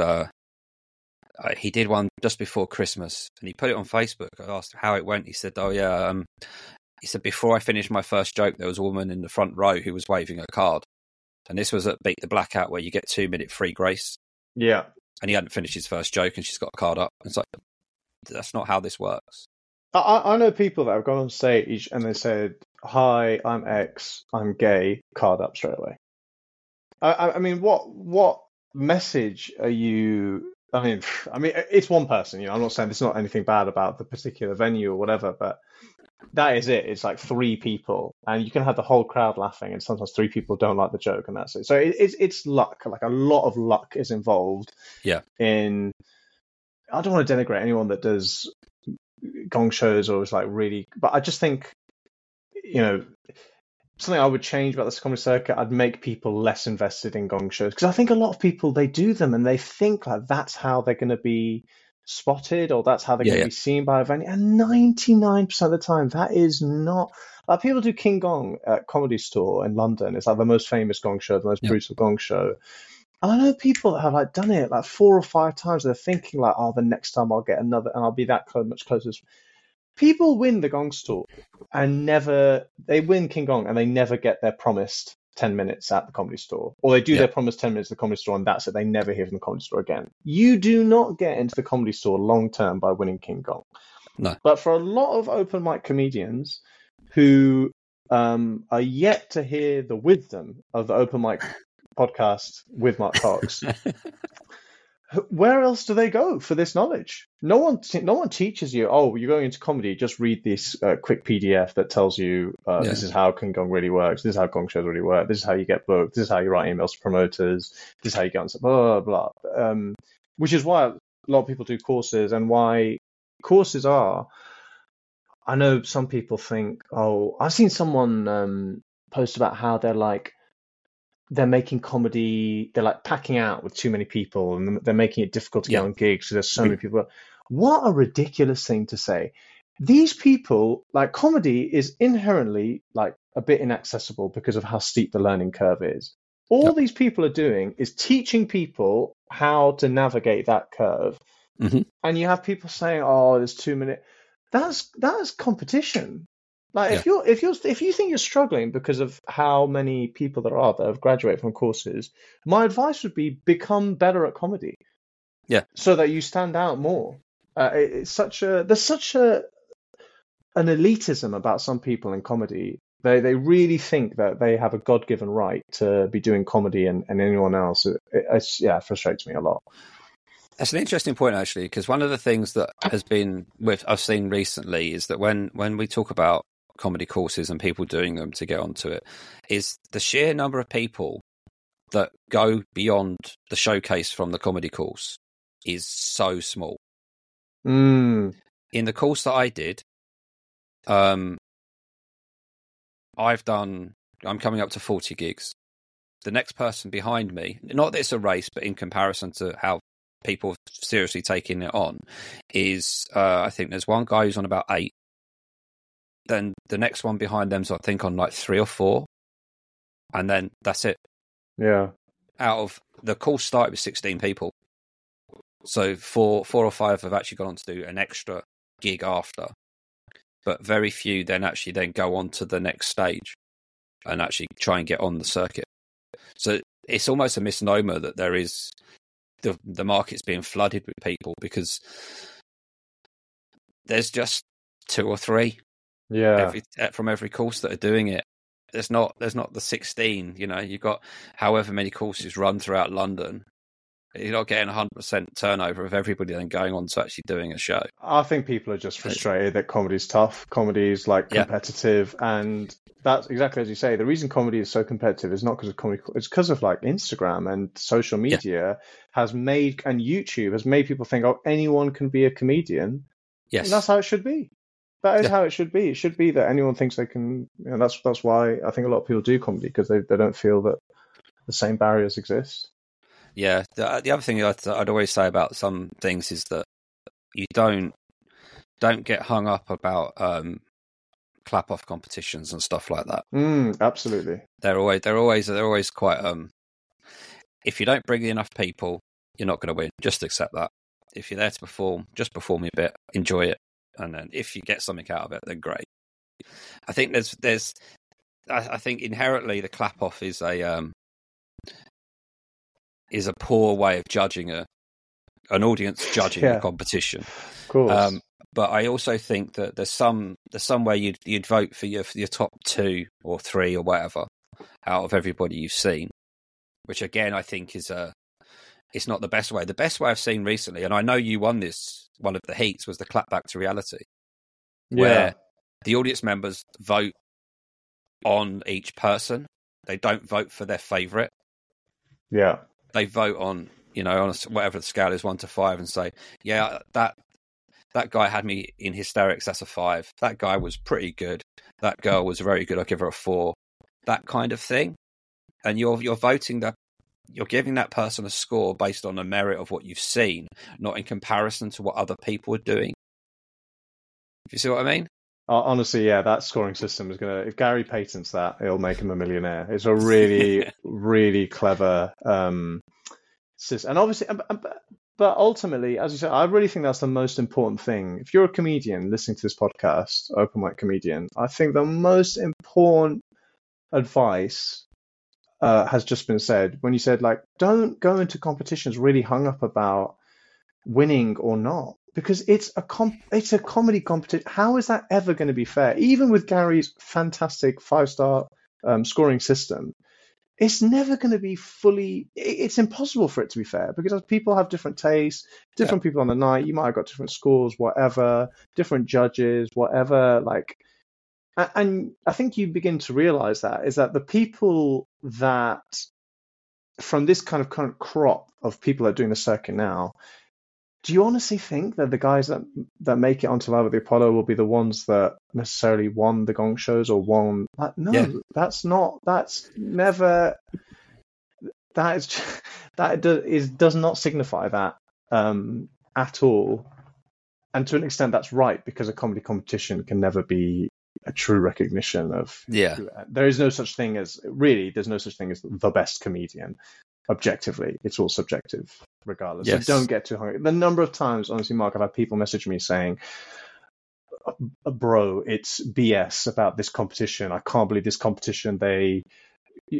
he did one just before Christmas, and he put it on Facebook. I asked how it went. He said, he said, before I finished my first joke, there was a woman in the front row who was waving a card. And this was at Beat the Blackout, where you get 2 minute free grace. Yeah. And he hadn't finished his first joke, and she's got a card up. It's like, that's not how this works. I know people that have gone on stage and they said, hi, I'm X, I'm gay, card up straight away. I mean, what message are you? I mean, it's one person. I'm not saying there's not anything bad about the particular venue or whatever, but that is it. It's like three people, and you can have the whole crowd laughing, and sometimes three people don't like the joke, and that's it. So it's luck. Like, a lot of luck is involved. Yeah. I don't want to denigrate anyone that does Gong shows or is like really, but I just think, something I would change about this comedy circuit, I'd make people less invested in Gong shows. Because I think a lot of people, they do them and they think like that's how they're going to be spotted, or that's how they're going to be seen by a venue. And 99% of the time, that is not... Like, people do King Gong at Comedy Store in London. It's like the most famous Gong show, the most brutal Gong show. And I know people that have like done it like 4 or 5 times. They're thinking like, the next time I'll get another and I'll be that much closer. People win the Gong Store and they win King Gong and they never get their promised 10 minutes at the Comedy Store. Or they do their promised 10 minutes at the Comedy Store and that's it. They never hear from the Comedy Store again. You do not get into the Comedy Store long term by winning King Gong. No. But for a lot of open mic comedians who are yet to hear the wisdom of the Open Mic Podcast with Mark Cox... Where else do they go for this knowledge? No one teaches you, you're going into comedy, just read this quick PDF that tells you this is how King Gong really works, this is how Gong shows really work, this is how you get booked, this is how you write emails to promoters, this is how you get on, blah, blah, blah. Which is why a lot of people do courses and why courses are I know some people think, oh, I've seen someone post about how they're like, they're making comedy, they're like packing out with too many people and they're making it difficult to get on gigs. So there's so many people. What a ridiculous thing to say. These people, like, comedy is inherently like a bit inaccessible because of how steep the learning curve is. All these people are doing is teaching people how to navigate that curve. Mm-hmm. And you have people saying, oh, there's too many. That's competition. Like, if you think you're struggling because of how many people there are that have graduated from courses, my advice would be become better at comedy. Yeah. So that you stand out more. There's such an elitism about some people in comedy. They really think that they have a God-given right to be doing comedy and anyone else. It frustrates me a lot. That's an interesting point, actually, because one of the things that has been I've seen recently is that when we talk about comedy courses and people doing them to get onto it, is the sheer number of people that go beyond the showcase from the comedy course is so small. Mm. In the course that I did, I'm coming up to 40 gigs. The next person behind me, not that it's a race, but in comparison to how people seriously taking it on, is I think there's one guy who's on about 8. Then the next one behind them's I think on like 3 or 4. And then that's it. Yeah. Out of the course started with 16 people. So four or five have actually gone on to do an extra gig after. But very few then go on to the next stage and actually try and get on the circuit. So it's almost a misnomer that there is the market's being flooded with people, because there's just 2 or 3 from every course that are doing it. There's not the 16, you know. You've got however many courses run throughout London. You're not getting 100% turnover of everybody then going on to actually doing a show. I think people are just frustrated that comedy's tough. Comedy's like competitive, and that's exactly as you say. The reason comedy is so competitive is not because of comedy; it's because of like Instagram and social media and YouTube has made people think, oh, anyone can be a comedian. Yes, and that's how it should be. That is how it should be. It should be that anyone thinks they can. You know, that's why I think a lot of people do comedy, because they don't feel that the same barriers exist. Yeah, the other thing I'd always say about some things is that you don't get hung up about clap-off competitions and stuff like that. Mm, absolutely, they're always quite. If you don't bring enough people, you're not going to win. Just accept that. If you're there to perform, just perform your bit, enjoy it, and then if you get something out of it, then great. I think I think inherently the clap-off is a poor way of judging an audience judging a competition. Of course. But I also think that there's some way you'd vote for your top 2 or 3 or whatever out of everybody you've seen, which again I think is it's not the best way. The best way I've seen recently, and I know you won this one of the heats, was the clap back to reality, where the audience members vote on each person. They don't vote for their favourite. Yeah. They vote on, you know, on whatever the scale is, 1 to 5, and say, yeah, that guy had me in hysterics. That's a 5. That guy was pretty good. That girl was very good. I'll give her a 4. That kind of thing. And you're voting that, you're giving that person a score based on the merit of what you've seen, not in comparison to what other people are doing. If you see what I mean? Honestly, yeah, that scoring system is going to... If Gary patents that, it'll make him a millionaire. It's a really, really clever system. And obviously, but ultimately, as you said, I really think that's the most important thing. If you're a comedian listening to this podcast, Open Mic Comedian, I think the most important advice has just been said. When you said, like, don't go into competitions really hung up about winning or not. Because it's a comedy competition. How is that ever going to be fair? Even with Gary's fantastic 5-star scoring system, it's never going to be fully... It's impossible for it to be fair, because people have different tastes, different people on the night. You might have got different scores, whatever, different judges, whatever. Like, and I think you begin to realise that is that the people that from this kind of current crop of people that are doing the circuit now Do you honestly think that the guys that make it onto Live at the Apollo will be the ones that necessarily won the gong shows or won? Like, no, yeah. That does not signify that at all. And to an extent, that's right, because a comedy competition can never be a true recognition of. Yeah. There is no such thing as the best comedian. Objectively, it's all subjective, regardless. Yes. So don't get too hungry. The number of times, honestly, Marc, I've had people message me saying, bro, it's BS about this competition. I can't believe this competition. They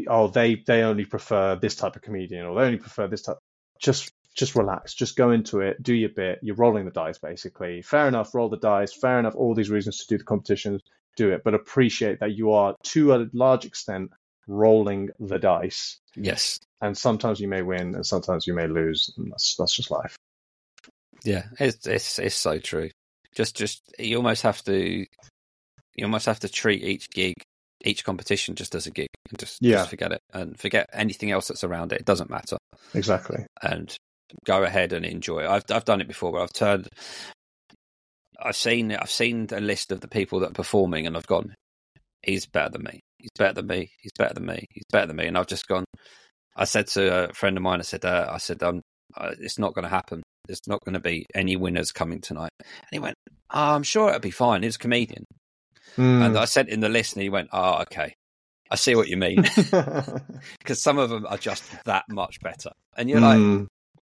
only prefer this type of comedian, or they only prefer this type. Just relax. Just go into it. Do your bit. You're rolling the dice, basically. Fair enough. Roll the dice. Fair enough. All these reasons to do the competition. Do it. But appreciate that you are, to a large extent, rolling the dice. Yes. And sometimes you may win and sometimes you may lose. And that's just life. Yeah, it's so true. Just you almost have to treat each gig, each competition just as a gig, and just forget it and forget anything else that's around it. It doesn't matter. Exactly. And go ahead and enjoy it. I've done it before, but I've seen a list of the people that are performing and I've gone, he's better than me. He's better than me. He's better than me. He's better than me. And I've just gone. I said to a friend of mine, I said, it's not going to happen. There's not going to be any winners coming tonight. And he went, oh, I'm sure it'll be fine. He's a comedian. And I sent him the list, and he went, oh, okay. I see what you mean. Because some of them are just that much better. And you're like,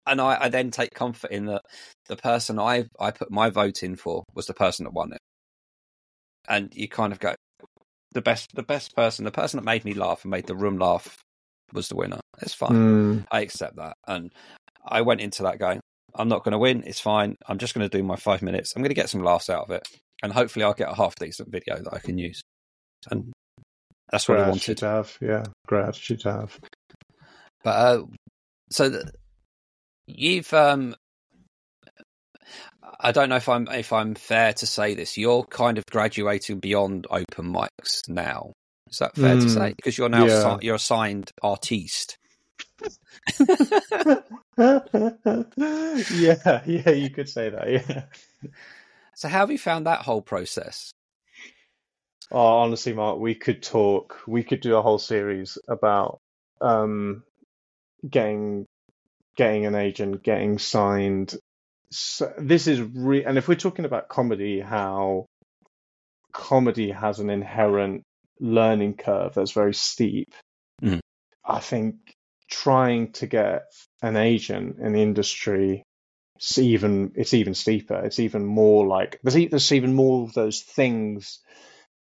and I then take comfort in that the person I put my vote in for was the person that won it. And you kind of go, the person that made me laugh and made the room laugh was the winner. It's fine. I accept that. And I went into that going, I'm not going to win. It's fine. I'm just going to do my 5 minutes. I'm going to get some laughs out of it. And hopefully I'll get a half decent video that I can use. And that's what I wanted to have. Yeah. Gratitude to have. But so you've I don't know if I'm fair to say this. You're kind of graduating beyond open mics now. Is that fair to say? Because you're now you're assigned artiste. yeah, you could say that. Yeah. So, how have you found that whole process? Oh, honestly, Marc, we could talk. We could do a whole series about getting an agent, getting signed. So this is and if we're talking about comedy, how comedy has an inherent learning curve that's very steep. I think trying to get an agent in the industry, it's even steeper. It's even more like there's even more of those things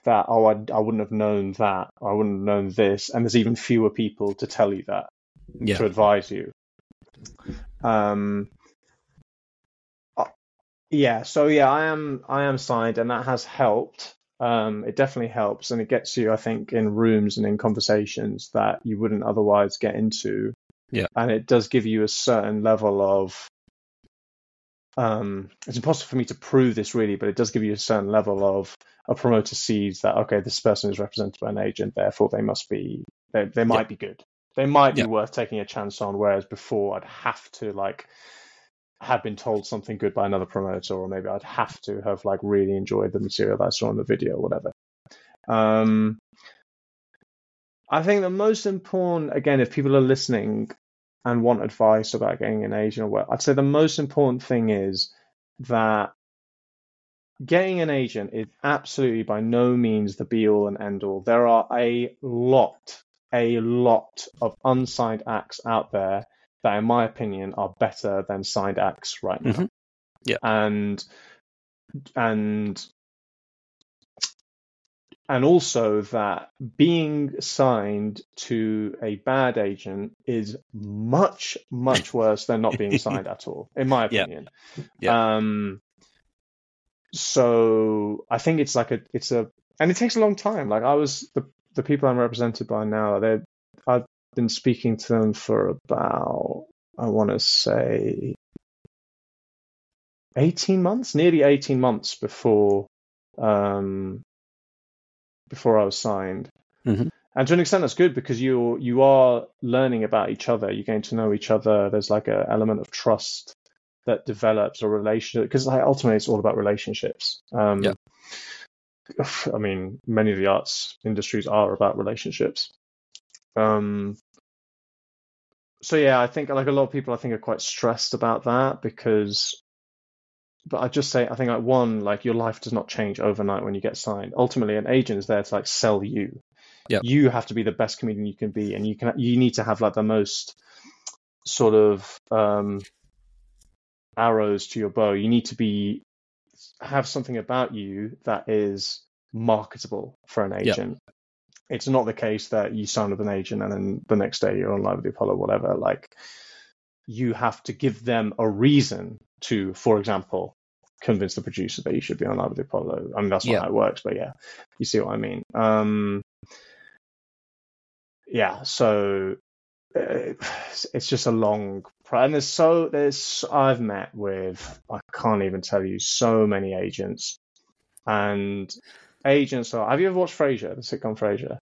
that I wouldn't have known that, I wouldn't have known this, and there's even fewer people to tell you that, to advise you. I am signed, and that has helped. It definitely helps, and it gets you, I think, in rooms and in conversations that you wouldn't otherwise get into. Yeah, and it does give you a certain level of. It's impossible for me to prove this really, but it does give you a certain level of a promoter sees that okay, this person is represented by an agent, therefore they must be, they might be good, they might be worth taking a chance on. Whereas before, I'd have to had been told something good by another promoter, or maybe I'd have to have really enjoyed the material that I saw in the video or whatever. I think the most important, again, if people are listening and want advice about getting an agent or what, I'd say the most important thing is that getting an agent is absolutely by no means the be all and end all. There are a lot of unsigned acts out there that, in my opinion, are better than signed acts right now. Yeah. And also that being signed to a bad agent is much, much worse than not being signed at all, in my opinion. Yeah. So I think and it takes a long time. I was the people I'm represented by now, I've been speaking to them for about, I want to say, 18 months before I was signed. And to an extent that's good, because you are learning about each other, you're getting to know each other, there's an element of trust that develops a relationship, because like, ultimately it's all about relationships. I mean, many of the arts industries are about relationships. So yeah, I think like a lot of people, I think, are quite stressed about that because. But I just say, I think like one, like your life does not change overnight when you get signed. Ultimately, an agent is there to like sell you. Yeah. You have to be the best comedian you can be, and you need to have like the most sort of arrows to your bow. You need to have something about you that is marketable for an agent. Yep. It's not the case that you sign with an agent and then the next day you're on Live at the Apollo, whatever. Like, you have to give them a reason to, for example, convince the producer that you should be on Live at the Apollo. I mean, that's not how it works, but yeah, you see what I mean. So it's just a long, and I've met with, I can't even tell you, so many agents. And agents are, have you ever watched Frasier, the sitcom Frasier?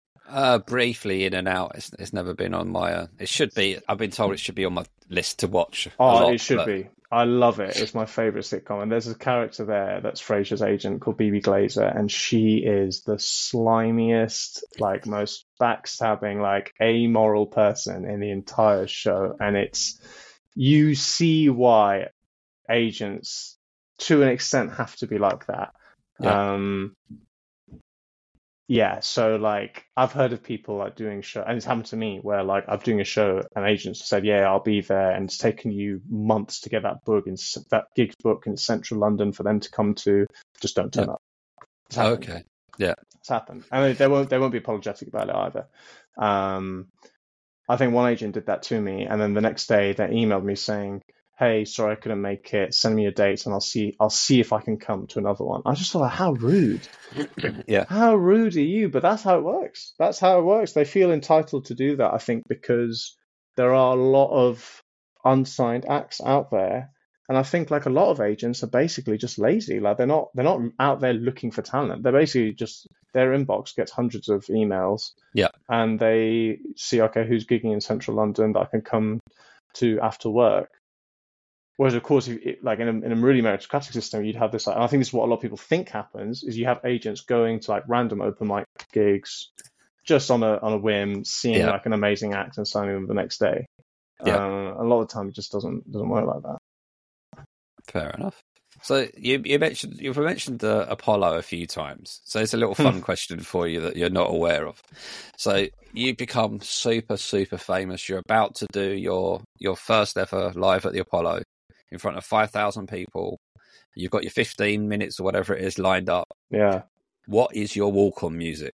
Briefly, in and out. It's never been on my, it should be, I've been told it should be on my list to watch. It should be. I love it. It's my favorite sitcom. And there's a character there that's Frasier's agent called Bebe Glazer. And she is the slimiest, like most backstabbing, like amoral person in the entire show. And it's, you see why agents to an extent have to be like that. Yeah. So like I've heard of people like doing show, and it's happened to me where like I'm doing a show and agents said, yeah, I'll be there, and it's taken you months to get that gig booked in central London for them to come to, just don't turn up. It's happened. I mean, they won't be apologetic about it either. I think one agent did that to me, and then the next day they emailed me saying, hey, sorry, I couldn't make it. Send me a date and I'll see if I can come to another one. I just thought, how rude. Yeah. How rude are you? But that's how it works. That's how it works. They feel entitled to do that, I think, because there are a lot of unsigned acts out there. And I think like a lot of agents are basically just lazy. Like they're not out there looking for talent. They're basically just, their inbox gets hundreds of emails. Yeah. And they see, okay, who's gigging in central London that I can come to after work. Whereas, of course, in a really meritocratic system, you'd have this. Like, and I think this is what a lot of people think happens: is you have agents going to like random open mic gigs, just on a whim, seeing like an amazing act and signing them the next day. Yeah. A lot of the time, it just doesn't work like that. Fair enough. So you've mentioned Apollo a few times. So it's a little fun question for you that you're not aware of. So you become super, super famous. You're about to do your first ever Live at the Apollo. In front of 5,000 people, you've got your 15 minutes or whatever it is lined up. Yeah. What is your walk-on music?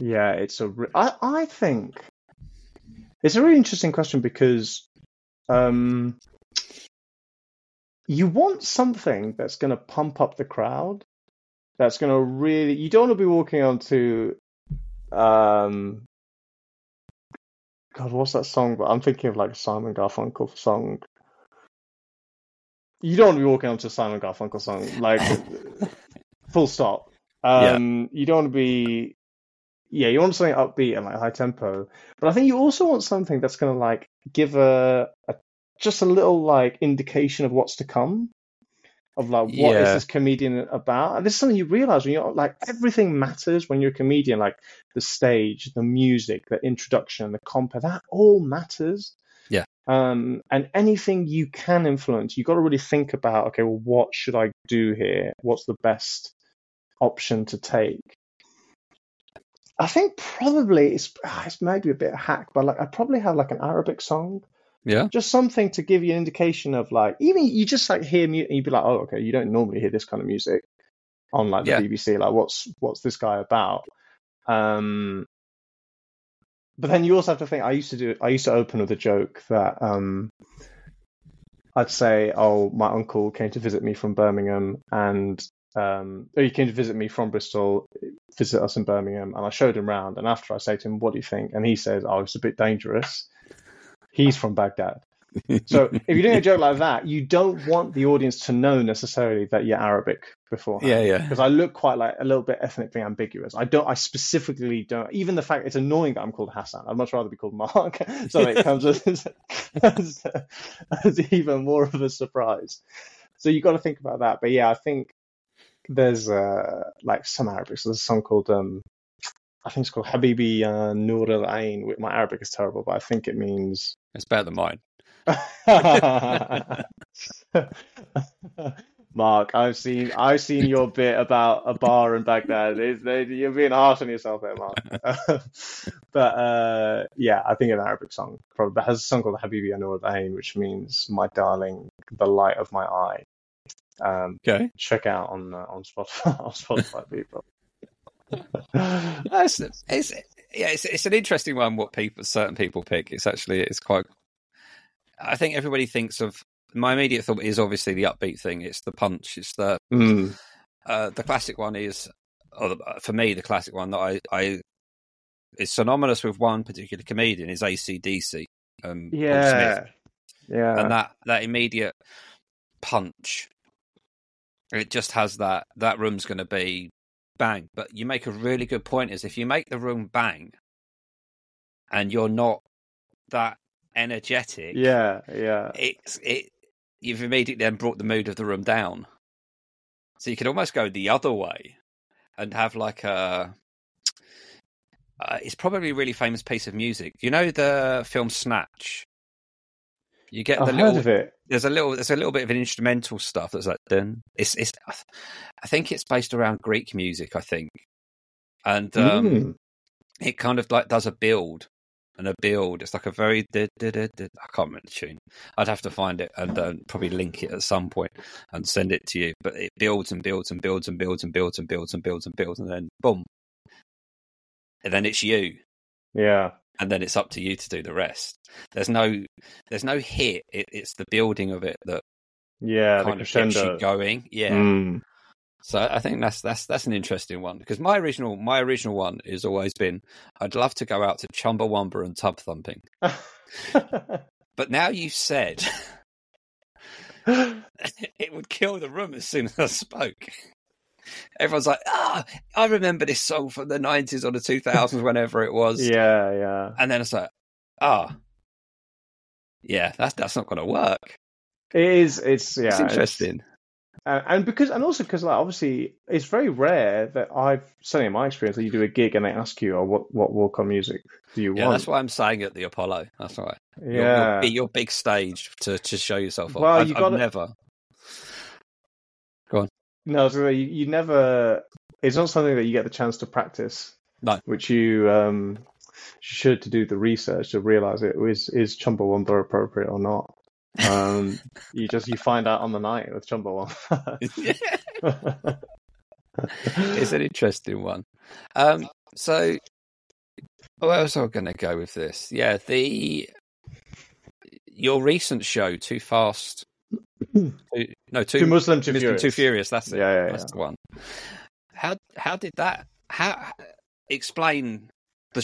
Yeah, it's a. I think it's a really interesting question because, you want something that's going to pump up the crowd. That's going to really. You don't want to be walking onto, God, what's that song? But I'm thinking of like a Simon Garfunkel song. You don't want to be walking onto a Simon Garfunkel song, like full stop. You don't want to be, you want something upbeat and like high tempo, but I think you also want something that's going to like give a just a little like indication of what's to come, of like what is this comedian about. And this is something you realize when you're like, everything matters when you're a comedian, like the stage, the music, the introduction, the compa, that all matters. Yeah. And anything you can influence, you've got to really think about, okay, well, what should I do here? What's the best option to take? I think probably it's maybe a bit hack, but like I probably have like an Arabic song. Yeah, just something to give you an indication of like, even you just like hear music and you'd be like, oh, okay, you don't normally hear this kind of music on like the BBC. Like, what's this guy about? But then you also have to think. I used to open with a joke that I'd say, oh, my uncle came to visit me from Birmingham, and he came to visit me from Bristol, visit us in Birmingham, and I showed him round. And after I say to him, what do you think? And he says, oh, it's a bit dangerous. He's from Baghdad. So if you're doing a joke like that, you don't want the audience to know necessarily that you're Arabic beforehand. Yeah, yeah. Because I look quite like a little bit ethnically ambiguous. I specifically don't. Even the fact it's annoying that I'm called Hassan. I'd much rather be called Marc. So it comes as even more of a surprise. So you've got to think about that. But yeah, I think there's like some Arabic. So there's a song called I think it's called Habibi Nur al-Ain. My Arabic is terrible, but I think it means it's better than mine. Marc, I've seen your bit about a bar in Baghdad. You're being harsh on yourself there, Marc. But yeah, I think an Arabic song probably has a song called Habibi Nur al-Ain, which means my darling, the light of my eye. Okay. Check out on Spotify, people. It's an interesting one. What certain people pick. It's quite. I think everybody thinks of, my immediate thought is obviously the upbeat thing. It's the punch. It's the classic one is, for me, the classic one that I is synonymous with one particular comedian is AC/DC. Yeah. And that immediate punch. It just has that room's going to be bang. But you make a really good point is if you make the room bang, and you're not that energetic, you've immediately then brought the mood of the room down. So you can almost go the other way and have like a it's probably a really famous piece of music. You know the film Snatch? You get heard of it. There's a little bit of an instrumental stuff that's like then it's I think it's based around Greek music, I think, and it kind of like does a build. It's like a very I can't remember the tune. I'd have to find it and probably link it at some point and send it to you. But it builds and builds and builds and builds and builds and builds and builds and builds and then boom, and then it's you. Yeah, and then it's up to you to do the rest. There's no hit. It's the building of it that kind of keeps you going. Yeah. Mm. So I think that's an interesting one because my original one has always been I'd love to go out to Chumbawamba and tub thumping, but now you've said it would kill the room as soon as I spoke. Everyone's like, I remember this song from the 90s or the 2000s, whenever it was. Yeah, yeah. And then it's like, that's not going to work. It is. It's interesting. And because like obviously it's very rare that I've certainly in my experience that you do a gig and they ask you, what walk on music do you want? Yeah, that's what I'm saying at the Apollo. That's right. Yeah, your big stage to show yourself off. Well, I've never. Go on. No, so you never. It's not something that you get the chance to practice. No, which you should to do the research to realize it is Chumbawamba appropriate or not. You find out on the night with Chumbawamba. It's an interesting one. So where else am I going to go with this? Yeah, your recent show, Too Fast, no, Too Muslim, Too Furious. Too Furious. That's it. Yeah, that's the one. How did that? How explain the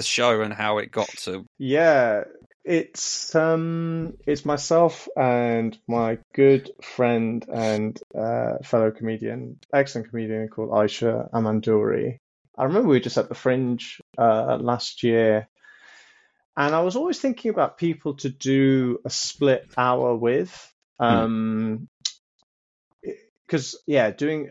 show and how it got to? Yeah. It's myself and my good friend and fellow comedian, excellent comedian called Aisha Amanduri. I remember we were just at the Fringe last year, and I was always thinking about people to do a split hour with, because going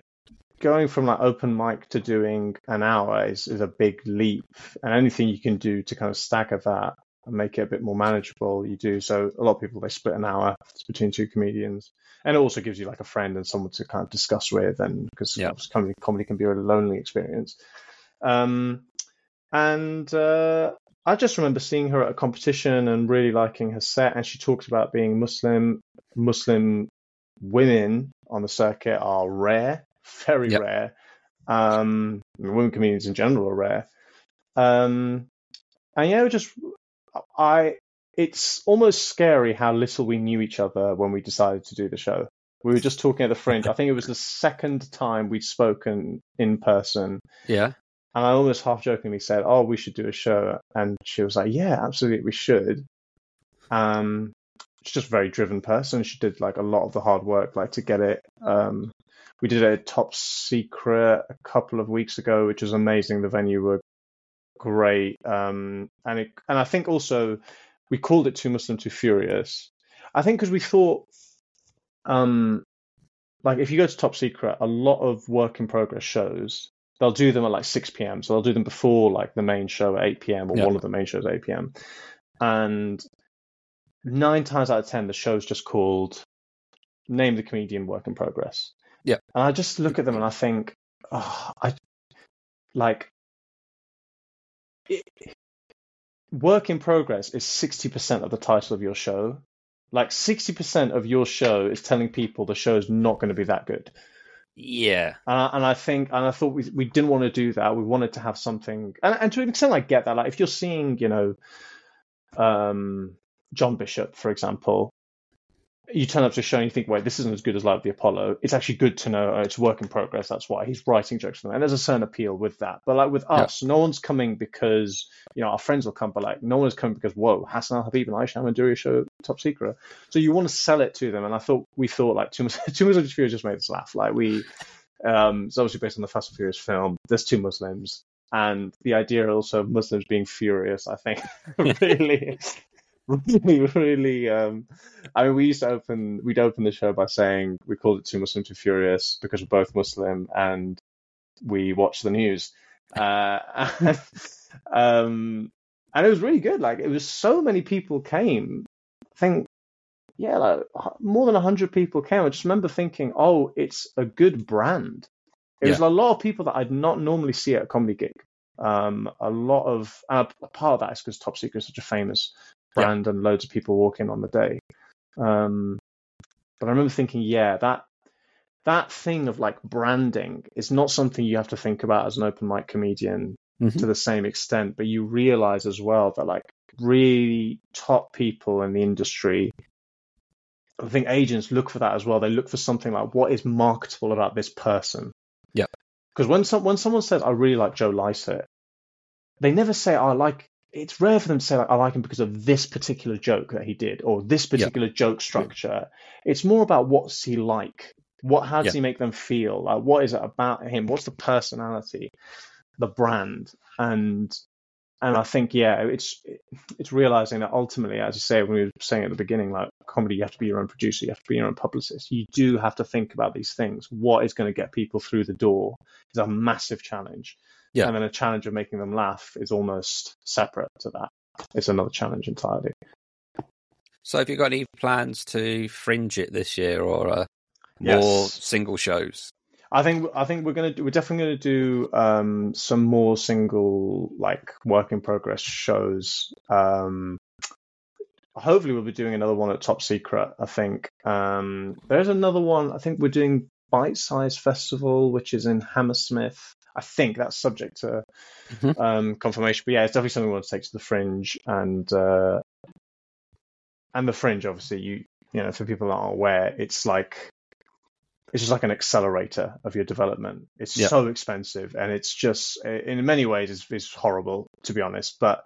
from like open mic to doing an hour is a big leap, and anything you can do to kind of stagger that and make it a bit more manageable, you do. So a lot of people, they split an hour between two comedians, and it also gives you like a friend and someone to kind of discuss with, and because comedy can be a lonely experience. I just remember seeing her at a competition and really liking her set, and she talked about being Muslim. Muslim women on the circuit are rare, very rare. Women comedians in general are rare, and it's almost scary how little we knew each other when we decided to do the show. We were just talking at the Fringe. I think it was the second time we'd spoken in person. Yeah. And I almost half jokingly said, "Oh, we should do a show." And she was like, "Yeah, absolutely, we should." she's just a very driven person. She did like a lot of the hard work, like to get it. We did a Top Secret a couple of weeks ago, which was amazing. The venue were great, and I think also we called it 2 Muslim 2 Furious. I think because we thought, like if you go to Top Secret, a lot of work in progress shows, they'll do them at like 6 p.m. So they'll do them before like the main show at 8 p.m. or one of the main shows at 8 p.m. And 9 times out of 10, the show's just called Name the Comedian, Work in Progress. Yeah. And I just look at them and I think, oh, work in progress is 60% of the title of your show. Like 60% of your show is telling people the show's not going to be that good. Yeah. And I thought we didn't want to do that. We wanted to have something, and to an extent I get that. Like if you're seeing, you know, John Bishop, for example, you turn up to a show and you think, wait, this isn't as good as Live at the Apollo. It's actually good to know it's work in progress. That's why he's writing jokes for them. And there's a certain appeal with that. But like with us, no one's coming because, you know, our friends will come, but like no one's coming because, whoa, Hassan Al-Habib and Aisha Amanduri show Top Secret. So you want to sell it to them. And we thought like 2 Muslim 2 Furious just made us laugh. Like it's obviously based on the Fast and Furious film. There's 2 Muslims. And the idea also of Muslims being furious, I think, really. I mean, we'd open the show by saying we called it 2 Muslim 2 Furious because we're both Muslim and we watch the news. And it was really good. Like it was so many people came. I think more than 100 people came. I just remember thinking, oh, it's a good brand. It was a lot of people that I'd not normally see at a comedy gig. Part of that is because Top Secret is such a famous brand and loads of people walk in on the day. But I remember thinking, that thing of like branding is not something you have to think about as an open mic comedian to the same extent, but you realize as well that like really top people in the industry, I think agents look for that as well. They look for something like, what is marketable about this person? Yeah. Because when someone says, I really like Joe Lycett, they never say, it's rare for them to say, like, I like him because of this particular joke that he did or this particular joke structure. Yeah. It's more about what's he like? How does he make them feel? Like, what is it about him? What's the personality, the brand? And I think, it's realizing that ultimately, as you say, when we were saying at the beginning, like comedy, you have to be your own producer, you have to be your own publicist. You do have to think about these things. What is going to get people through the door is a massive challenge. Yeah. And then a challenge of making them laugh is almost separate to that. It's another challenge entirely. So have you got any plans to fringe it this year or more single shows? I think we're definitely going to do some more single like work in progress shows. Hopefully we'll be doing another one at Top Secret. I think there's another one. I think we're doing Bite Size Festival, which is in Hammersmith. I think that's subject to confirmation. But it's definitely something we want to take to the Fringe and the Fringe. Obviously, you know, for people that aren't aware, it's like. It's just like an accelerator of your development. It's so expensive, and it's just in many ways it's horrible, to be honest. But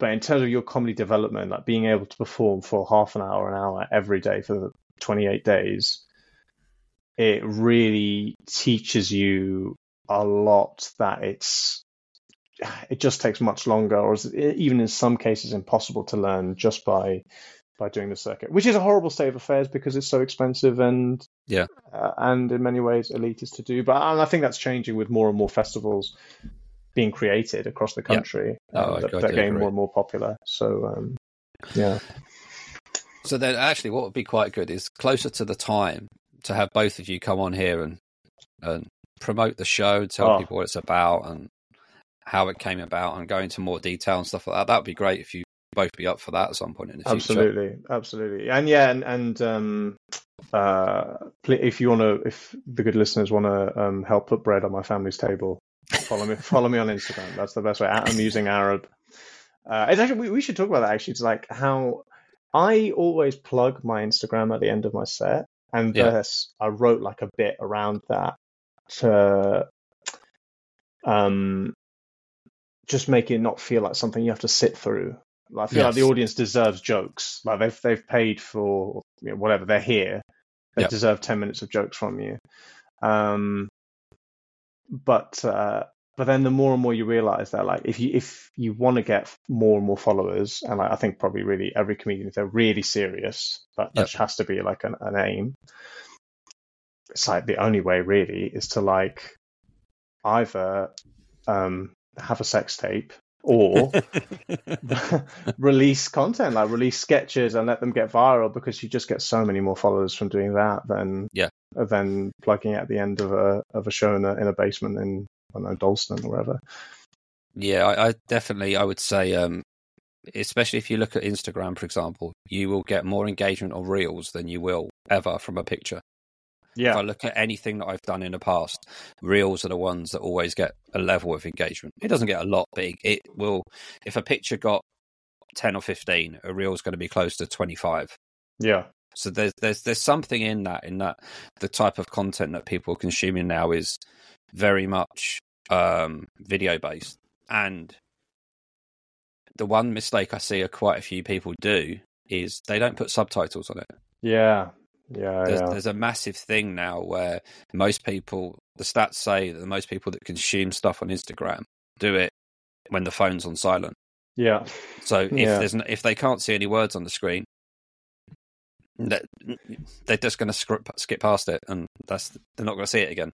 in terms of your comedy development, like being able to perform for half an hour every day for 28 days, it really teaches you a lot that it just takes much longer, or even in some cases impossible to learn just by doing the circuit, which is a horrible state of affairs because it's so expensive and in many ways elitist to do. But and I think that's changing with more and more festivals being created across the country that are getting more and more popular. So, So then actually what would be quite good is closer to the time to have both of you come on here and promote the show, tell people what it's about and how it came about and go into more detail and stuff like that. That would be great if you both be up for that at some point in the future. Absolutely. And if the good listeners want to help put bread on my family's table, follow me on Instagram. That's the best way, at Amusingarab. It's actually we should talk about that actually. It's like how I always plug my Instagram at the end of my set, and thus I wrote like a bit around that to just make it not feel like something you have to sit through. I feel like the audience deserves jokes. Like they've paid for, you know, whatever, they're here. They deserve 10 minutes of jokes from you. But then the more and more you realize that, like, if you want to get more and more followers, and like, I think probably really every comedian, if they're really serious, that has to be like an aim. It's like the only way really is to like either have a sex tape or release content, like release sketches and let them get viral, because you just get so many more followers from doing that than plugging at the end of a show in a basement in, I don't know, Dalston or wherever. Yeah, I definitely, I would say, especially if you look at Instagram, for example, you will get more engagement on Reels than you will ever from a picture. Yeah. If I look at anything that I've done in the past, Reels are the ones that always get a level of engagement. It doesn't get a lot, but it will. If a picture got 10 or 15, a Reel's going to be close to 25. Yeah. So there's something in that the type of content that people are consuming now is very much video based. And the one mistake I see quite a few people do is they don't put subtitles on it. Yeah. Yeah, there's a massive thing now where most people, the stats say that most people that consume stuff on Instagram do it when the phone's on silent. Yeah. So if they can't see any words on the screen, they're just going to skip past it, and they're not going to see it again.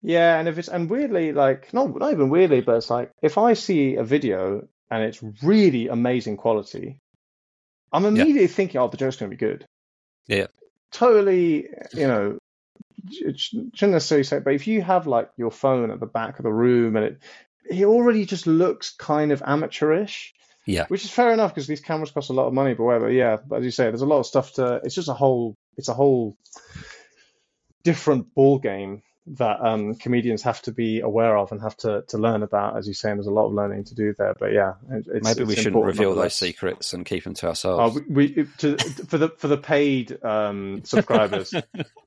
Yeah, and weirdly, like not even weirdly, but it's like if I see a video and it's really amazing quality, I'm immediately thinking, oh, the joke's going to be good. Yeah. Totally, you know, shouldn't necessarily say, but if you have like your phone at the back of the room and it already just looks kind of amateurish, which is fair enough because these cameras cost a lot of money, but whatever, but as you say, there's a lot of stuff it's a whole different ball game that comedians have to be aware of and have to learn about, as you say, and there's a lot of learning to do there. But maybe we shouldn't reveal those secrets and keep them to ourselves. For the paid subscribers,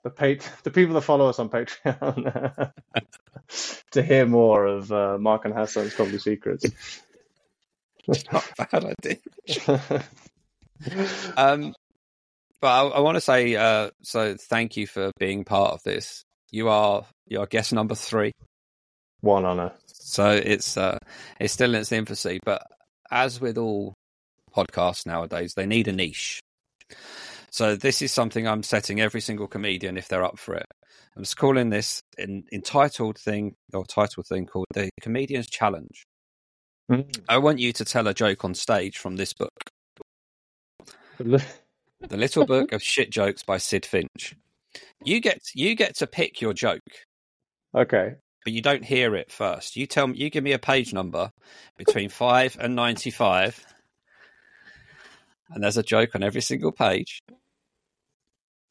the people that follow us on Patreon, to hear more of Marc and Hassan's comedy secrets. Not a bad idea. But I want to say so. Thank you for being part of this. You are guest number 3. One honor. So it's still in its infancy, but as with all podcasts nowadays, they need a niche. So this is something I'm setting every single comedian if they're up for it. I'm just calling this an title thing called the Comedian's Challenge. Mm-hmm. I want you to tell a joke on stage from this book, The Little Book of Shit Jokes by Sid Finch. You get to pick your joke. Okay. But you don't hear it first. You give me a page number between 5 and 95. And there's a joke on every single page.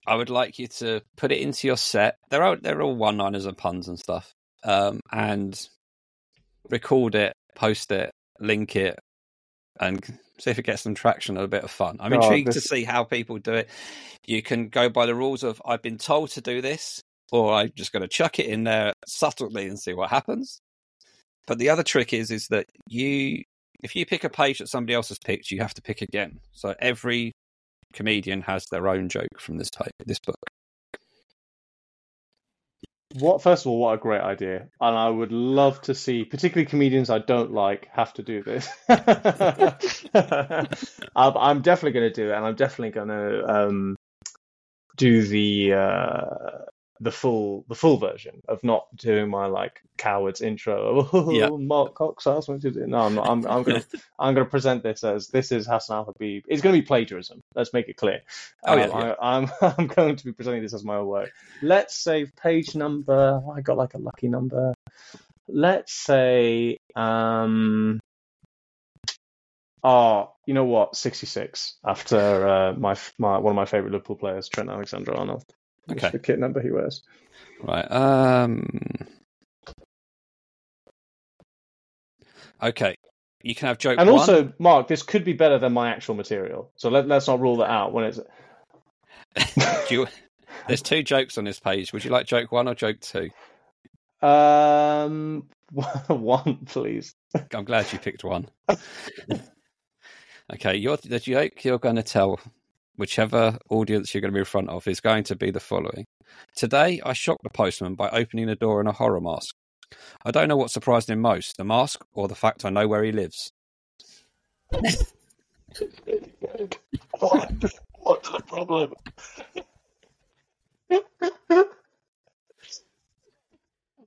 I would like you to put it into your set. They're all one-liners and puns and stuff. And record it, post it, link it, and see if it gets some traction and a bit of fun. I'm intrigued to see how people do it. You can go by the rules of I've been told to do this, or I'm just going to chuck it in there subtly and see what happens. But the other trick is that if you pick a page that somebody else has picked, you have to pick again. So every comedian has their own joke from this book. First of all, what a great idea. And I would love to see, particularly comedians I don't like, have to do this. I'm definitely going to do it, and I'm definitely going to do the full version of not doing my like coward's intro. Marc Cox asked me to do it. No, I'm not. I'm going to present this as this is Hassan Al-Habib. It's going to be plagiarism. Let's make it clear. I'm going to be presenting this as my own work. Let's say page number. I got like a lucky number. Let's say. You know what? 66. After my one of my favorite Liverpool players, Trent Alexander Arnold. Okay. What's the kit number he wears? Right. Okay. You can have joke and one. And also, Marc, this could be better than my actual material. So let's not rule that out when it's... There's 2 jokes on this page. Would you like joke 1 or joke 2? 1, please. I'm glad you picked 1. Okay, the joke you're going to tell, whichever audience you're going to be in front of, is going to be the following. Today, I shocked the postman by opening the door in a horror mask. I don't know what surprised him most, the mask or the fact I know where he lives. What's the problem?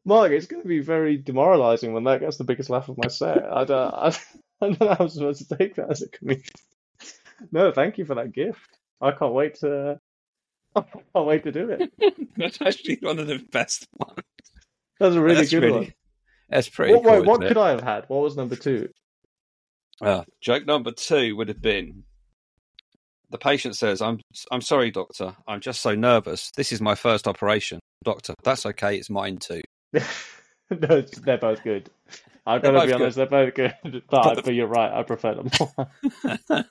Mark, it's going to be very demoralising when that gets the biggest laugh of my set. I don't know how I'm supposed to take that as a comedian. No, thank you for that gift. I can't wait to do it. That's actually one of the best ones. That's a really good one. That's pretty good. What could I have had? What was number two? Joke number two would have been, the patient says, I'm sorry, doctor. I'm just so nervous. This is my first operation. Doctor, that's okay. It's mine too. No, they're both good. I've got to be honest, they're both good. But you're right. I prefer them more.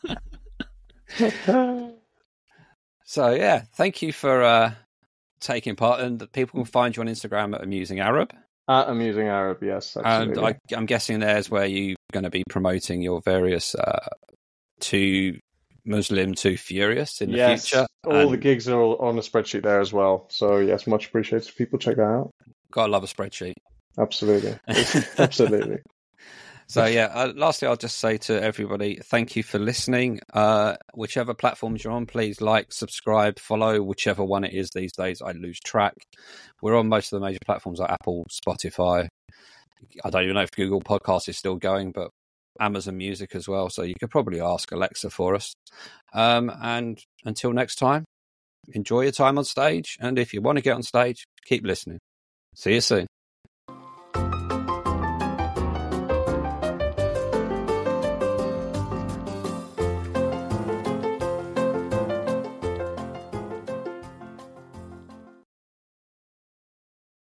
So, yeah, thank you for taking part. And people can find you on Instagram at Amusingarab. At Amusingarab, yes. Absolutely. And I'm guessing there's where you're going to be promoting your various 2 Muslim 2 Furious in the future. The gigs are all on a spreadsheet there as well. So, yes, much appreciated if people check that out. Gotta love a spreadsheet. Absolutely. Absolutely. So, yeah, lastly, I'll just say to everybody, thank you for listening. Whichever platforms you're on, please like, subscribe, follow, whichever one it is these days. I lose track. We're on most of the major platforms like Apple, Spotify. I don't even know if Google Podcasts is still going, but Amazon Music as well. So you could probably ask Alexa for us. And until next time, enjoy your time on stage. And if you want to get on stage, keep listening. See you soon.